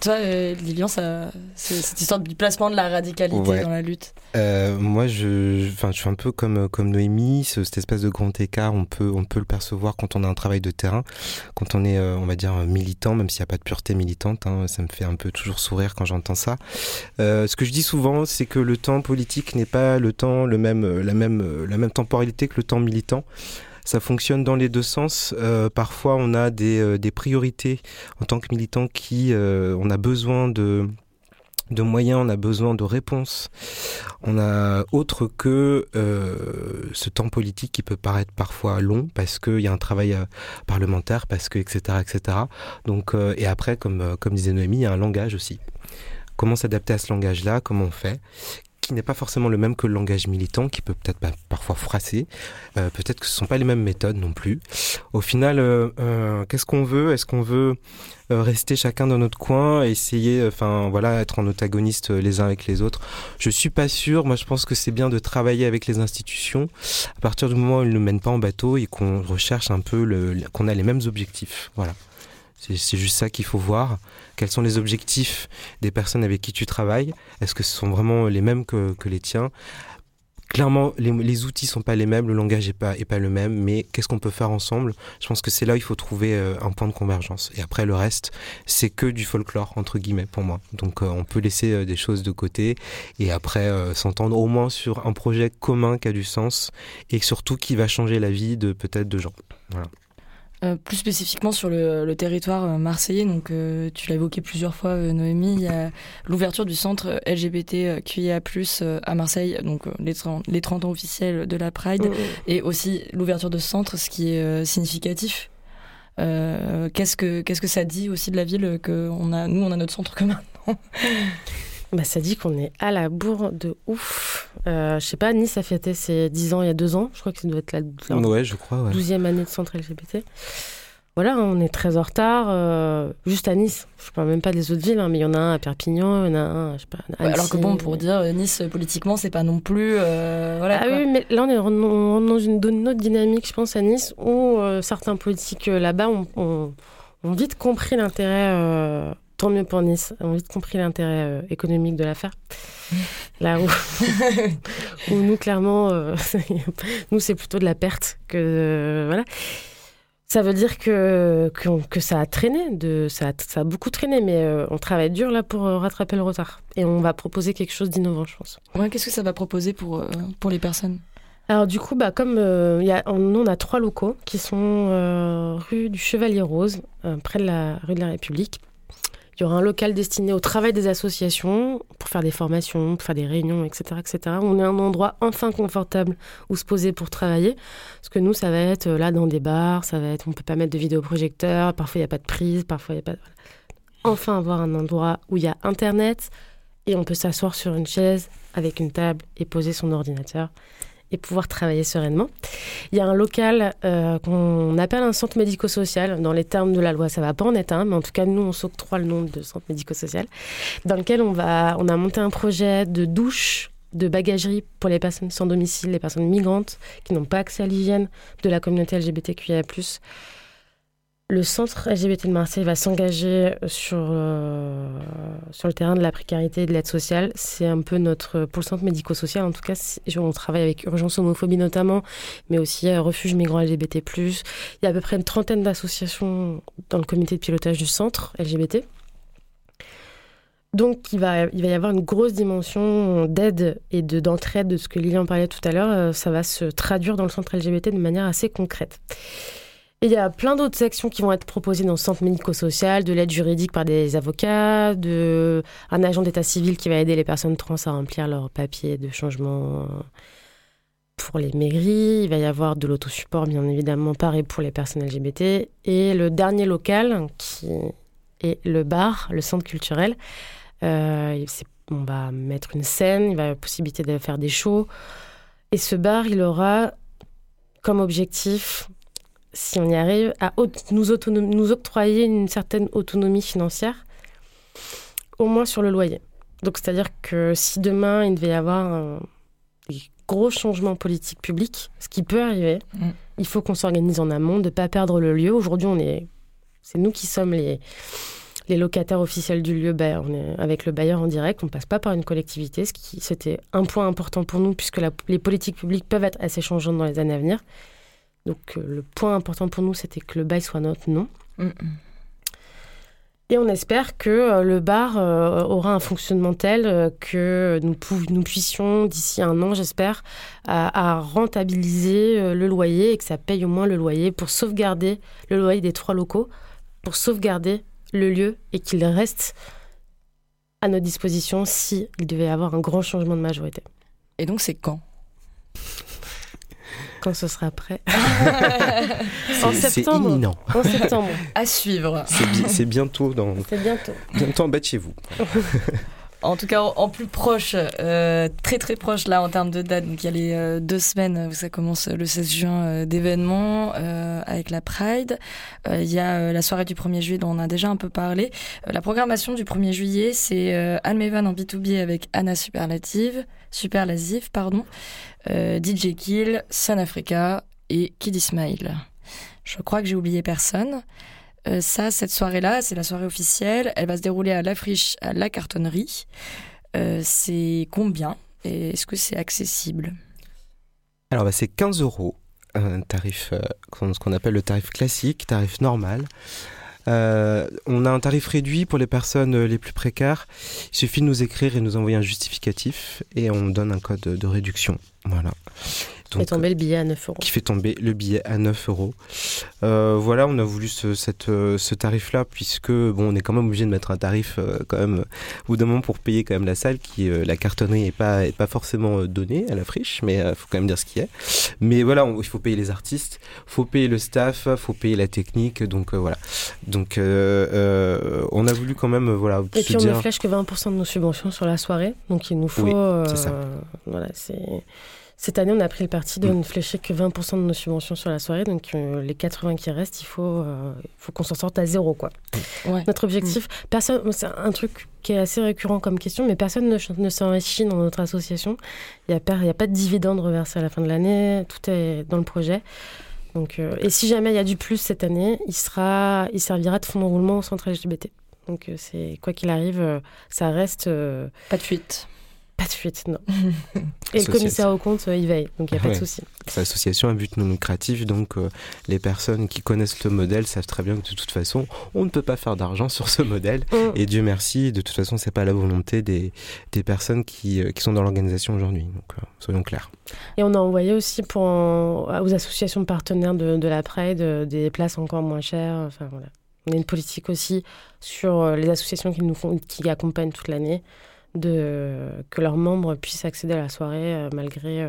Toi, Lilian, ça, c'est cette histoire du placement de la radicalité dans la lutte. Moi, je suis un peu comme Noémie. Cette espèce de grand écart, on peut le percevoir quand on a un travail de terrain, quand on est, on va dire, militant, même s'il n'y a pas de pureté militante. Hein, ça me fait un peu toujours sourire quand j'entends ça. Ce que je dis souvent, c'est que le temps politique n'est pas la même temporalité que le temps militant. Ça fonctionne dans les deux sens. Parfois, on a des priorités en tant que militant on a besoin de moyens, on a besoin de réponses. On a autre que ce temps politique qui peut paraître parfois long parce qu'il y a un travail parlementaire, parce que etc. etc. Donc, et après, comme disait Noémie, il y a un langage aussi. Comment s'adapter à ce langage-là ? Comment on fait ? Qui n'est pas forcément le même que le langage militant, qui peut peut-être parfois froisser. Peut-être que ce ne sont pas les mêmes méthodes non plus. Au final, qu'est-ce qu'on veut ? Est-ce qu'on veut rester chacun dans notre coin, essayer, être en antagoniste les uns avec les autres ? Je ne suis pas sûr. Moi, je pense que c'est bien de travailler avec les institutions. À partir du moment où ils ne mènent pas en bateau et qu'on recherche un peu qu'on a les mêmes objectifs. Voilà. C'est juste ça qu'il faut voir. Quels sont les objectifs des personnes avec qui tu travailles ? Est-ce que ce sont vraiment les mêmes que les tiens ? Clairement, les outils ne sont pas les mêmes, le langage n'est pas le même, mais qu'est-ce qu'on peut faire ensemble ? Je pense que c'est là où il faut trouver un point de convergence. Et après, le reste, c'est que du folklore, entre guillemets, pour moi. Donc, on peut laisser des choses de côté et après s'entendre au moins sur un projet commun qui a du sens et surtout qui va changer la vie de gens. Voilà. Plus spécifiquement sur le territoire marseillais, donc tu l'as évoqué plusieurs fois Noémie, il y a l'ouverture du centre LGBTQIA+ à Marseille, donc les 30 ans officiels de la Pride, et aussi l'ouverture de ce centre, ce qui est significatif. Qu'est-ce que ça dit aussi de la ville que on a notre centre que maintenant? Bah, ça dit qu'on est à la bourre de ouf. Je sais pas, Nice a fêté ses 10 ans il y a 2 ans. Je crois que ça doit être la 12e année de centre LGBT. Voilà, on est très en retard. Juste à Nice. Je parle même pas des autres villes, hein, mais il y en a un à Perpignan, il y en a un, je sais pas, à Annecy, alors que pour dire Nice, politiquement, c'est pas non plus... oui, mais là, on est dans une autre dynamique, je pense, à Nice, où certains politiques là-bas ont vite compris l'intérêt... Tant mieux pour Nice, on a vite compris l'intérêt économique de l'affaire. Là où nous, clairement, nous, c'est plutôt de la perte que... voilà. Ça veut dire que ça a traîné, ça a beaucoup traîné, mais on travaille dur là pour rattraper le retard. Et on va proposer quelque chose d'innovant, je pense. Ouais, qu'est-ce que ça va proposer pour les personnes ? Alors du coup, comme nous, on a 3 locaux qui sont rue du Chevalier Rose, près de la rue de la République. Il y aura un local destiné au travail des associations pour faire des formations, pour faire des réunions, etc., etc. On est un endroit enfin confortable où se poser pour travailler. Parce que nous, ça va être là dans des bars, on ne peut pas mettre de vidéoprojecteur, parfois il n'y a pas de prise, parfois il n'y a pas de... Enfin avoir un endroit où il y a Internet et on peut s'asseoir sur une chaise avec une table et poser son ordinateur et pouvoir travailler sereinement. Il y a un local qu'on appelle un centre médico-social. Dans les termes de la loi, ça ne va pas en être un, mais en tout cas, nous, on s'octroie le nom de centre médico-social, dans lequel on a monté un projet de douche, de bagagerie pour les personnes sans domicile, les personnes migrantes qui n'ont pas accès à l'hygiène de la communauté LGBTQIA+. Le centre LGBT de Marseille va s'engager sur le terrain de la précarité et de l'aide sociale. C'est un peu pour le centre médico-social, en tout cas, on travaille avec Urgence Homophobie notamment, mais aussi Refuges Migrants LGBT+. Il y a à peu près une trentaine d'associations dans le comité de pilotage du centre LGBT. Donc, il va y avoir une grosse dimension d'aide et d'entraide de ce que Lilian parlait tout à l'heure. Ça va se traduire dans le centre LGBT de manière assez concrète. Et il y a plein d'autres actions qui vont être proposées dans le centre médico-social, de l'aide juridique par des avocats, un agent d'état civil qui va aider les personnes trans à remplir leurs papiers de changement pour les mairies. Il va y avoir de l'autosupport, bien évidemment, pareil pour les personnes LGBT. Et le dernier local, qui est le bar, le centre culturel, on va mettre une scène, il va y avoir la possibilité de faire des shows. Et ce bar, il aura comme objectif... si on y arrive, à nous octroyer une certaine autonomie financière, au moins sur le loyer. Donc, c'est-à-dire que si demain, il devait y avoir un gros changement politique public, ce qui peut arriver, il faut qu'on s'organise en amont, de ne pas perdre le lieu. Aujourd'hui, c'est nous qui sommes les... les locataires officiels du lieu, ben, on est avec le bailleur en direct, on ne passe pas par une collectivité, c'était un point important pour nous puisque les politiques publiques peuvent être assez changeantes dans les années à venir. Donc le point important pour nous, c'était que le bail soit notre nom. Mm-mm. Et on espère que le bar aura un fonctionnement tel que nous puissions, d'ici un an, j'espère, à rentabiliser le loyer et que ça paye au moins le loyer pour sauvegarder le loyer des 3 locaux, pour sauvegarder le lieu et qu'il reste à notre disposition s'il devait y avoir un grand changement de majorité. Et donc c'est quand ? Quand ce sera prêt. En septembre. C'est imminent. En septembre. À suivre. C'est bientôt. C'est bientôt. Bientôt en bête chez vous. En tout cas, en plus proche, très très proche là en termes de date. Donc il y a les 2 semaines où ça commence le 16 juin d'événements avec la Pride. Il y a la soirée du 1er juillet dont on a déjà un peu parlé. La programmation du 1er juillet, c'est Almeevan en B2B avec Anna Superlative, DJ Kill, Sun Africa et Kiddy Smile. Je crois que j'ai oublié personne. Cette soirée-là, c'est la soirée officielle. Elle va se dérouler à La Friche, à la Cartonnerie. C'est combien ? Et est-ce que c'est accessible ? Alors, c'est 15 €. Un tarif, ce qu'on appelle le tarif classique, tarif normal. On a un tarif réduit pour les personnes les plus précaires. Il suffit de nous écrire et nous envoyer un justificatif et on donne un code de réduction. Voilà. Qui fait tomber le billet à 9 €. Qui fait tomber le billet à 9 €. Voilà, on a voulu ce tarif-là puisque on est quand même obligé de mettre un tarif quand même au bout d'un moment pour payer quand même la salle qui la cartonnerie est pas forcément donnée à la Friche, mais faut quand même dire ce qu'il y a. Mais voilà, il faut payer les artistes, faut payer le staff, faut payer la technique, donc voilà. Donc on a voulu quand même voilà. Et puis on ne flèche que 20% de nos subventions sur la soirée, donc il nous faut. Oui, c'est ça. Voilà, c'est. Cette année, on a pris le parti de ne flécher que 20% de nos subventions sur la soirée. Donc, les 80 qui restent, il faut qu'on s'en sorte à 0, quoi. Ouais. Notre objectif... C'est un truc qui est assez récurrent comme question, mais personne ne s'enrichit dans notre association. Il n'y a pas de dividendes reversés à la fin de l'année. Tout est dans le projet. Donc, et si jamais il y a du plus cette année, il servira de fonds de roulement au centre LGBT. Donc, c'est, quoi qu'il arrive, ça reste... Pas de fuite. Pas de fuite, non. Et le commissaire aux comptes, il veille, donc il n'y a pas de souci. C'est l'association à but non lucratif, donc les personnes qui connaissent le modèle savent très bien que de toute façon, on ne peut pas faire d'argent sur ce modèle. Et Dieu merci, de toute façon, ce n'est pas la volonté des personnes qui sont dans l'organisation aujourd'hui. Donc soyons clairs. Et on a envoyé aussi aux associations partenaires de la Pride des places encore moins chères. Enfin, voilà. On a une politique aussi sur les associations qui accompagnent toute l'année. Que leurs membres puissent accéder à la soirée malgré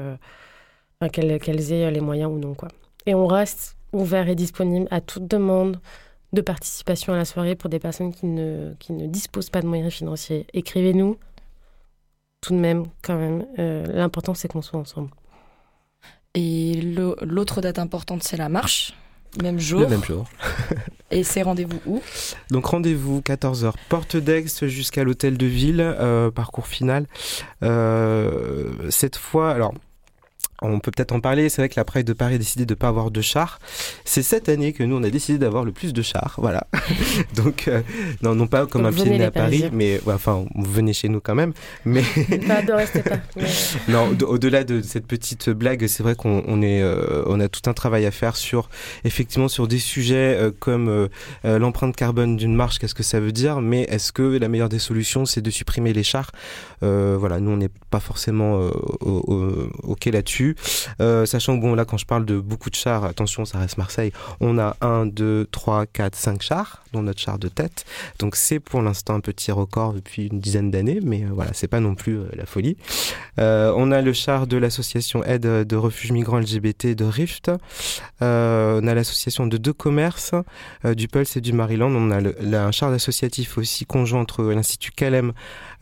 qu'elles aient les moyens ou non, quoi. Et on reste ouvert et disponible à toute demande de participation à la soirée pour des personnes qui ne disposent pas de moyens financiers. Écrivez-nous tout de même quand même. L'important, c'est qu'on soit ensemble. Et l'autre date importante, c'est la marche. Le même jour. Et c'est rendez-vous où ? Donc rendez-vous 14h, Porte d'Aix jusqu'à l'hôtel de ville, parcours final. Cette fois, alors... On peut peut-être en parler, c'est vrai que la Pride de Paris a décidé de ne pas avoir de chars. C'est cette année que nous, on a décidé d'avoir le plus de chars, voilà. Donc, non pas comme un pied de nez à Paris, mais enfin, venez chez nous quand même. Mais... ne restez pas. Mais... Non, au-delà de cette petite blague, c'est vrai qu'on a tout un travail à faire sur des sujets comme l'empreinte carbone d'une marche, qu'est-ce que ça veut dire, mais est-ce que la meilleure des solutions, c'est de supprimer les chars ? Voilà, nous, on n'est pas forcément OK là-dessus. Sachant que là quand je parle de beaucoup de chars, attention ça reste Marseille, on a 1, 2, 3, 4, 5 chars dont notre char de tête, donc c'est pour l'instant un petit record depuis une dizaine d'années, mais voilà, c'est pas non plus la folie. On a le char de l'association Aide de Refuges Migrants LGBT de Rift, on a l'association de 2 commerces du Pulse et du Maryland, on a un char associatif aussi conjoint entre l'Institut Calem,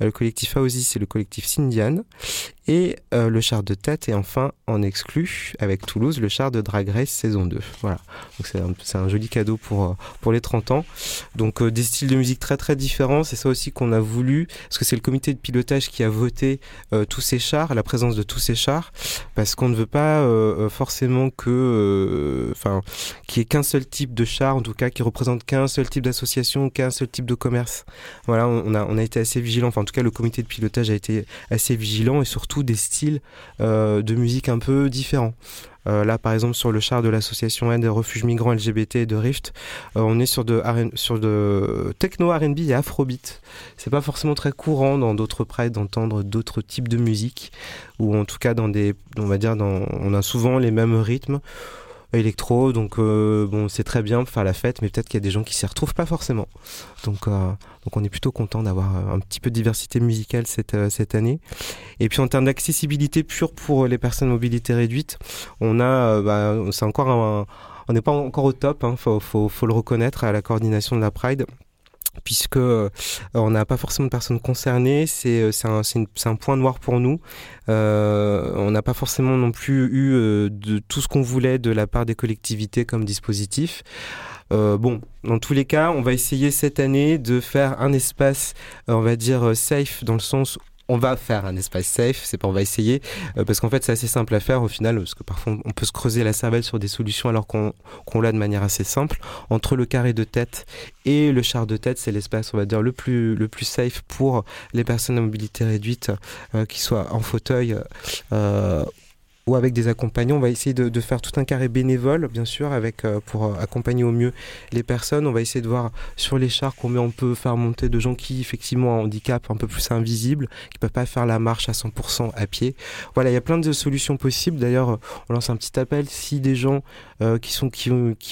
le collectif Aosis et le collectif Syndiane. et le char de tête, et enfin en exclu avec Toulouse le char de Drag Race saison 2. Voilà, donc c'est un joli cadeau pour les 30 ans. Donc des styles de musique très très différents, c'est ça aussi qu'on a voulu, parce que c'est le comité de pilotage qui a voté tous ces chars, la présence de tous ces chars, parce qu'on ne veut pas forcément que, enfin, qu'il y ait qu'un seul type de char, en tout cas qui représente qu'un seul type d'association, qu'un seul type de commerce. Voilà, on a été assez vigilant, enfin en tout cas le comité de pilotage a été assez vigilant, et surtout des styles de musique un peu différents. Là, par exemple, sur le char de l'association Aide et Refuges Migrants LGBT de Rift, on est sur de techno, R&B et afrobeat. C'est pas forcément très courant dans d'autres prides d'entendre d'autres types de musique, ou en tout cas on a souvent les mêmes rythmes électro, donc bon, c'est très bien pour faire la fête, mais peut-être qu'il y a des gens qui s'y retrouvent pas forcément. Donc on est plutôt content d'avoir un petit peu de diversité musicale cette année. Et puis en termes d'accessibilité pure pour les personnes à mobilité réduite, on a, c'est encore on n'est pas encore au top, hein, faut le reconnaître, à la coordination de la Pride, puisque on n'a pas forcément de personnes concernées, c'est un point noir pour nous. On n'a pas forcément non plus eu de tout ce qu'on voulait de la part des collectivités comme dispositif. Bon, dans tous les cas, on va essayer cette année de faire un espace, on va dire safe, dans le sens où on va faire un espace safe, c'est pas on va essayer, parce qu'en fait c'est assez simple à faire au final, parce que parfois on peut se creuser la cervelle sur des solutions alors qu'on l'a de manière assez simple. Entre le carré de tête et le char de tête, c'est l'espace, on va dire, le plus safe pour les personnes à mobilité réduite, qui soient en fauteuil ou avec des accompagnants. On va essayer de faire tout un carré bénévole, bien sûr, pour accompagner au mieux les personnes. On va essayer de voir sur les chars combien on peut faire monter de gens qui, effectivement, ont un handicap un peu plus invisible, qui ne peuvent pas faire la marche à 100% à pied. Voilà, il y a plein de solutions possibles. D'ailleurs, on lance un petit appel. Si des gens qui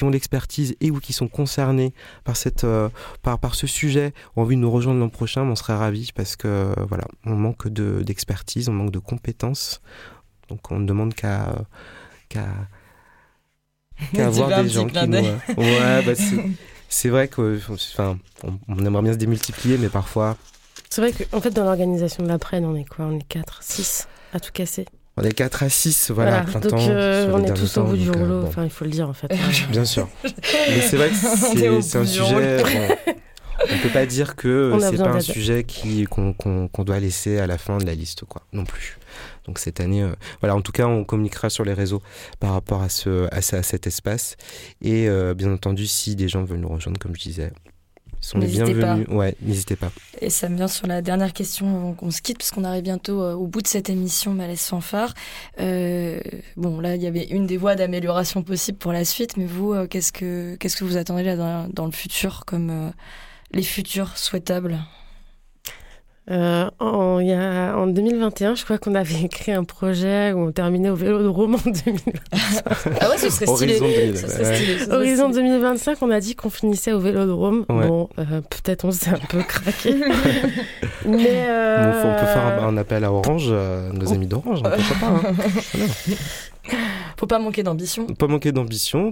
ont l'expertise et ou qui sont concernés par ce sujet ont envie de nous rejoindre l'an prochain, on serait ravis, parce que voilà, on manque d'expertise, on manque de compétences. Donc on ne demande qu'à avoir des gens qui nous... Ouais, bah c'est vrai que, enfin, on aimerait bien se démultiplier, mais parfois... C'est vrai qu'en fait, dans l'organisation de la Pride, on est quoi ? On est 4, 6 à tout casser. On est 4 à 6, voilà, à plein temps. On est tous au bout du rouleau, bon. Enfin, il faut le dire en fait. Bien sûr. Mais c'est vrai que c'est un sujet... On ne peut pas dire que c'est pas un sujet qu'on doit laisser à la fin de la liste, quoi, non plus. Donc cette année, voilà, en tout cas, on communiquera sur les réseaux par rapport à cet espace. Et bien entendu, si des gens veulent nous rejoindre, comme je disais, ils sont les bienvenus. Ouais, n'hésitez pas. Et ça me vient sur la dernière question qu'on se quitte, parce qu'on arrive bientôt au bout de cette émission Males Fanfare. Bon, là, il y avait une des voies d'amélioration possible pour la suite, mais vous, qu'est-ce que vous attendez là dans le futur comme... les futurs souhaitables? En 2021, je crois qu'on avait créé un projet où on terminait au Vélodrome en 2025. Ah ouais, ce serait stylé. Horizon 2025, on a dit qu'on finissait au Vélodrome. Ouais. Bon, peut-être on s'est un peu craqué. Mais on peut faire un appel à Orange, nos amis d'Orange, pourquoi pas, hein. Voilà. Faut pas manquer d'ambition.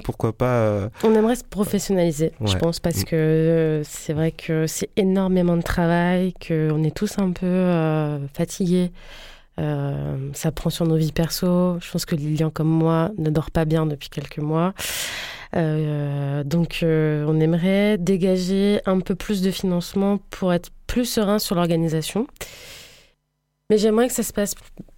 Pourquoi pas... On aimerait se professionnaliser, ouais. Je pense, parce que c'est vrai que c'est énormément de travail, qu'on est tous un peu fatigués. Ça prend sur nos vies perso. Je pense que Lilian, comme moi, ne dort pas bien depuis quelques mois. Donc, on aimerait dégager un peu plus de financement pour être plus serein sur l'organisation. Mais j'aimerais que ça se passe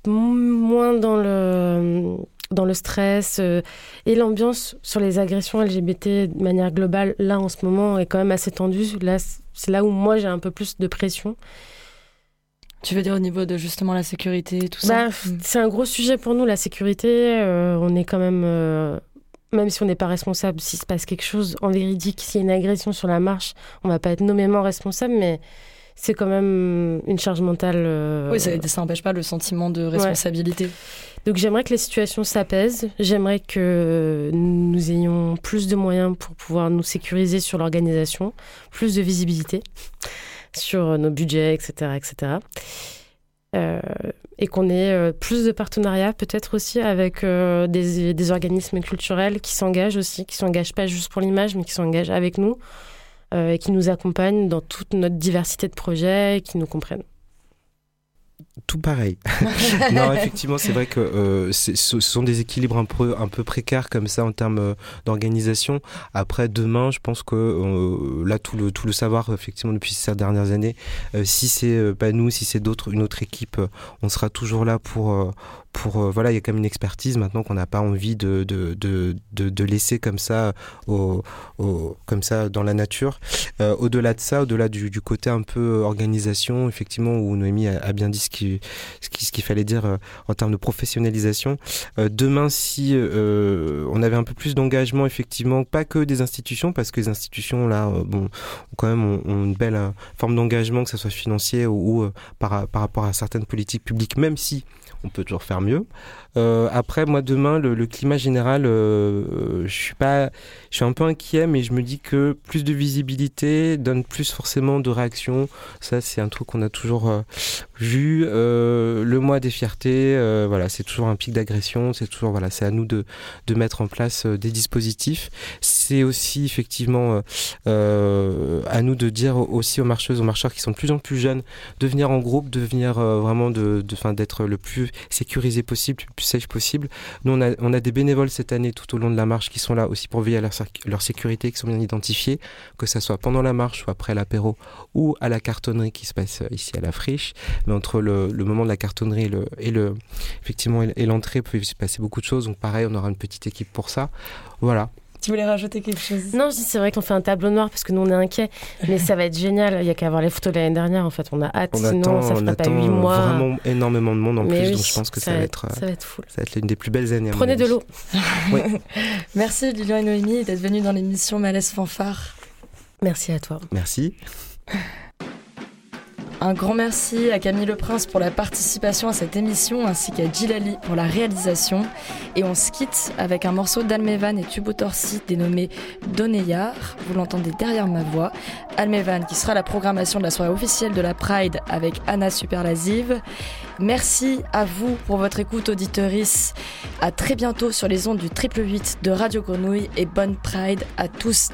moins dans le stress, et l'ambiance sur les agressions LGBT de manière globale, là en ce moment, est quand même assez tendue. Là, c'est là où moi j'ai un peu plus de pression. Tu veux dire au niveau de justement la sécurité et tout ça ? C'est un gros sujet pour nous, la sécurité. On est quand même, même si on n'est pas responsable, s'il se passe quelque chose, en véridique, s'il y a une agression sur la marche, on ne va pas être nommément responsable, mais... c'est quand même une charge mentale. Oui, ça n'empêche pas le sentiment de responsabilité. Ouais. Donc j'aimerais que les situations s'apaisent. J'aimerais que nous ayons plus de moyens pour pouvoir nous sécuriser sur l'organisation, plus de visibilité sur nos budgets, etc., etc. Et qu'on ait plus de partenariats, peut-être aussi avec des organismes culturels qui s'engagent aussi, qui ne s'engagent pas juste pour l'image, mais qui s'engagent avec nous. Et qui nous accompagnent dans toute notre diversité de projets et qui nous comprennent. Tout pareil. Non, effectivement, c'est vrai que ce sont des équilibres un peu précaires comme ça en termes d'organisation. Après, demain, je pense que là, tout le savoir, effectivement, depuis ces dernières années, si c'est pas nous, si c'est une autre équipe, on sera toujours là pour voilà, il y a quand même une expertise maintenant qu'on n'a pas envie de laisser comme ça comme ça dans la nature. Au-delà de ça, au-delà du côté un peu organisation, effectivement, où Noémie a bien dit ce qu'il fallait dire en termes de professionnalisation. Demain, si on avait un peu plus d'engagement, effectivement, pas que des institutions, parce que les institutions là, bon, quand même, ont une belle forme d'engagement, que ça soit financier ou par rapport à certaines politiques publiques, même si on peut toujours faire mieux. Après, moi, demain, le climat général, je suis un peu inquiet, mais je me dis que plus de visibilité donne plus forcément de réaction. Ça, c'est un truc qu'on a toujours vu. Le mois des fiertés, voilà, c'est toujours un pic d'agression. C'est toujours, voilà, c'est à nous de mettre en place des dispositifs. C'est aussi, effectivement, à nous de dire aussi aux marcheuses, aux marcheurs qui sont de plus en plus jeunes, de venir en groupe, de venir vraiment d'être le plus sécurisé possible, le plus safe possible. Nous, on a des bénévoles cette année tout au long de la marche qui sont là aussi pour veiller à leur sécurité, qui sont bien identifiés, que ça soit pendant la marche, soit après l'apéro ou à la cartonnerie qui se passe ici à La Friche. Mais entre le moment de la cartonnerie et l'entrée, il peut se passer beaucoup de choses. Donc pareil, on aura une petite équipe pour ça. Voilà. Tu voulais rajouter quelque chose ? Non, je dis c'est vrai qu'on fait un tableau noir parce que nous on est inquiets, mais ça va être génial. Il y a qu'à avoir les photos de l'année dernière en fait. On a hâte, sinon ça fera pas 8 mois. On attend vraiment énormément de monde en plus, donc je pense que ça va être fou. Ça va être l'une des plus belles années. Prenez de l'eau. Oui. Merci Lilian et Noémie d'être venues dans l'émission Males Fanfare. Merci à toi. Merci. Un grand merci à Camille Le Prince pour la participation à cette émission ainsi qu'à Djilali pour la réalisation. Et on se quitte avec un morceau d'Almeevan et Tubo Torsi dénommé Doneyar. Vous l'entendez derrière ma voix. Almeevan qui sera la programmation de la soirée officielle de la Pride avec Anna Superlative. Merci à vous pour votre écoute auditorice. À très bientôt sur les ondes du 888 de Radio Grenouille et bonne Pride à tous.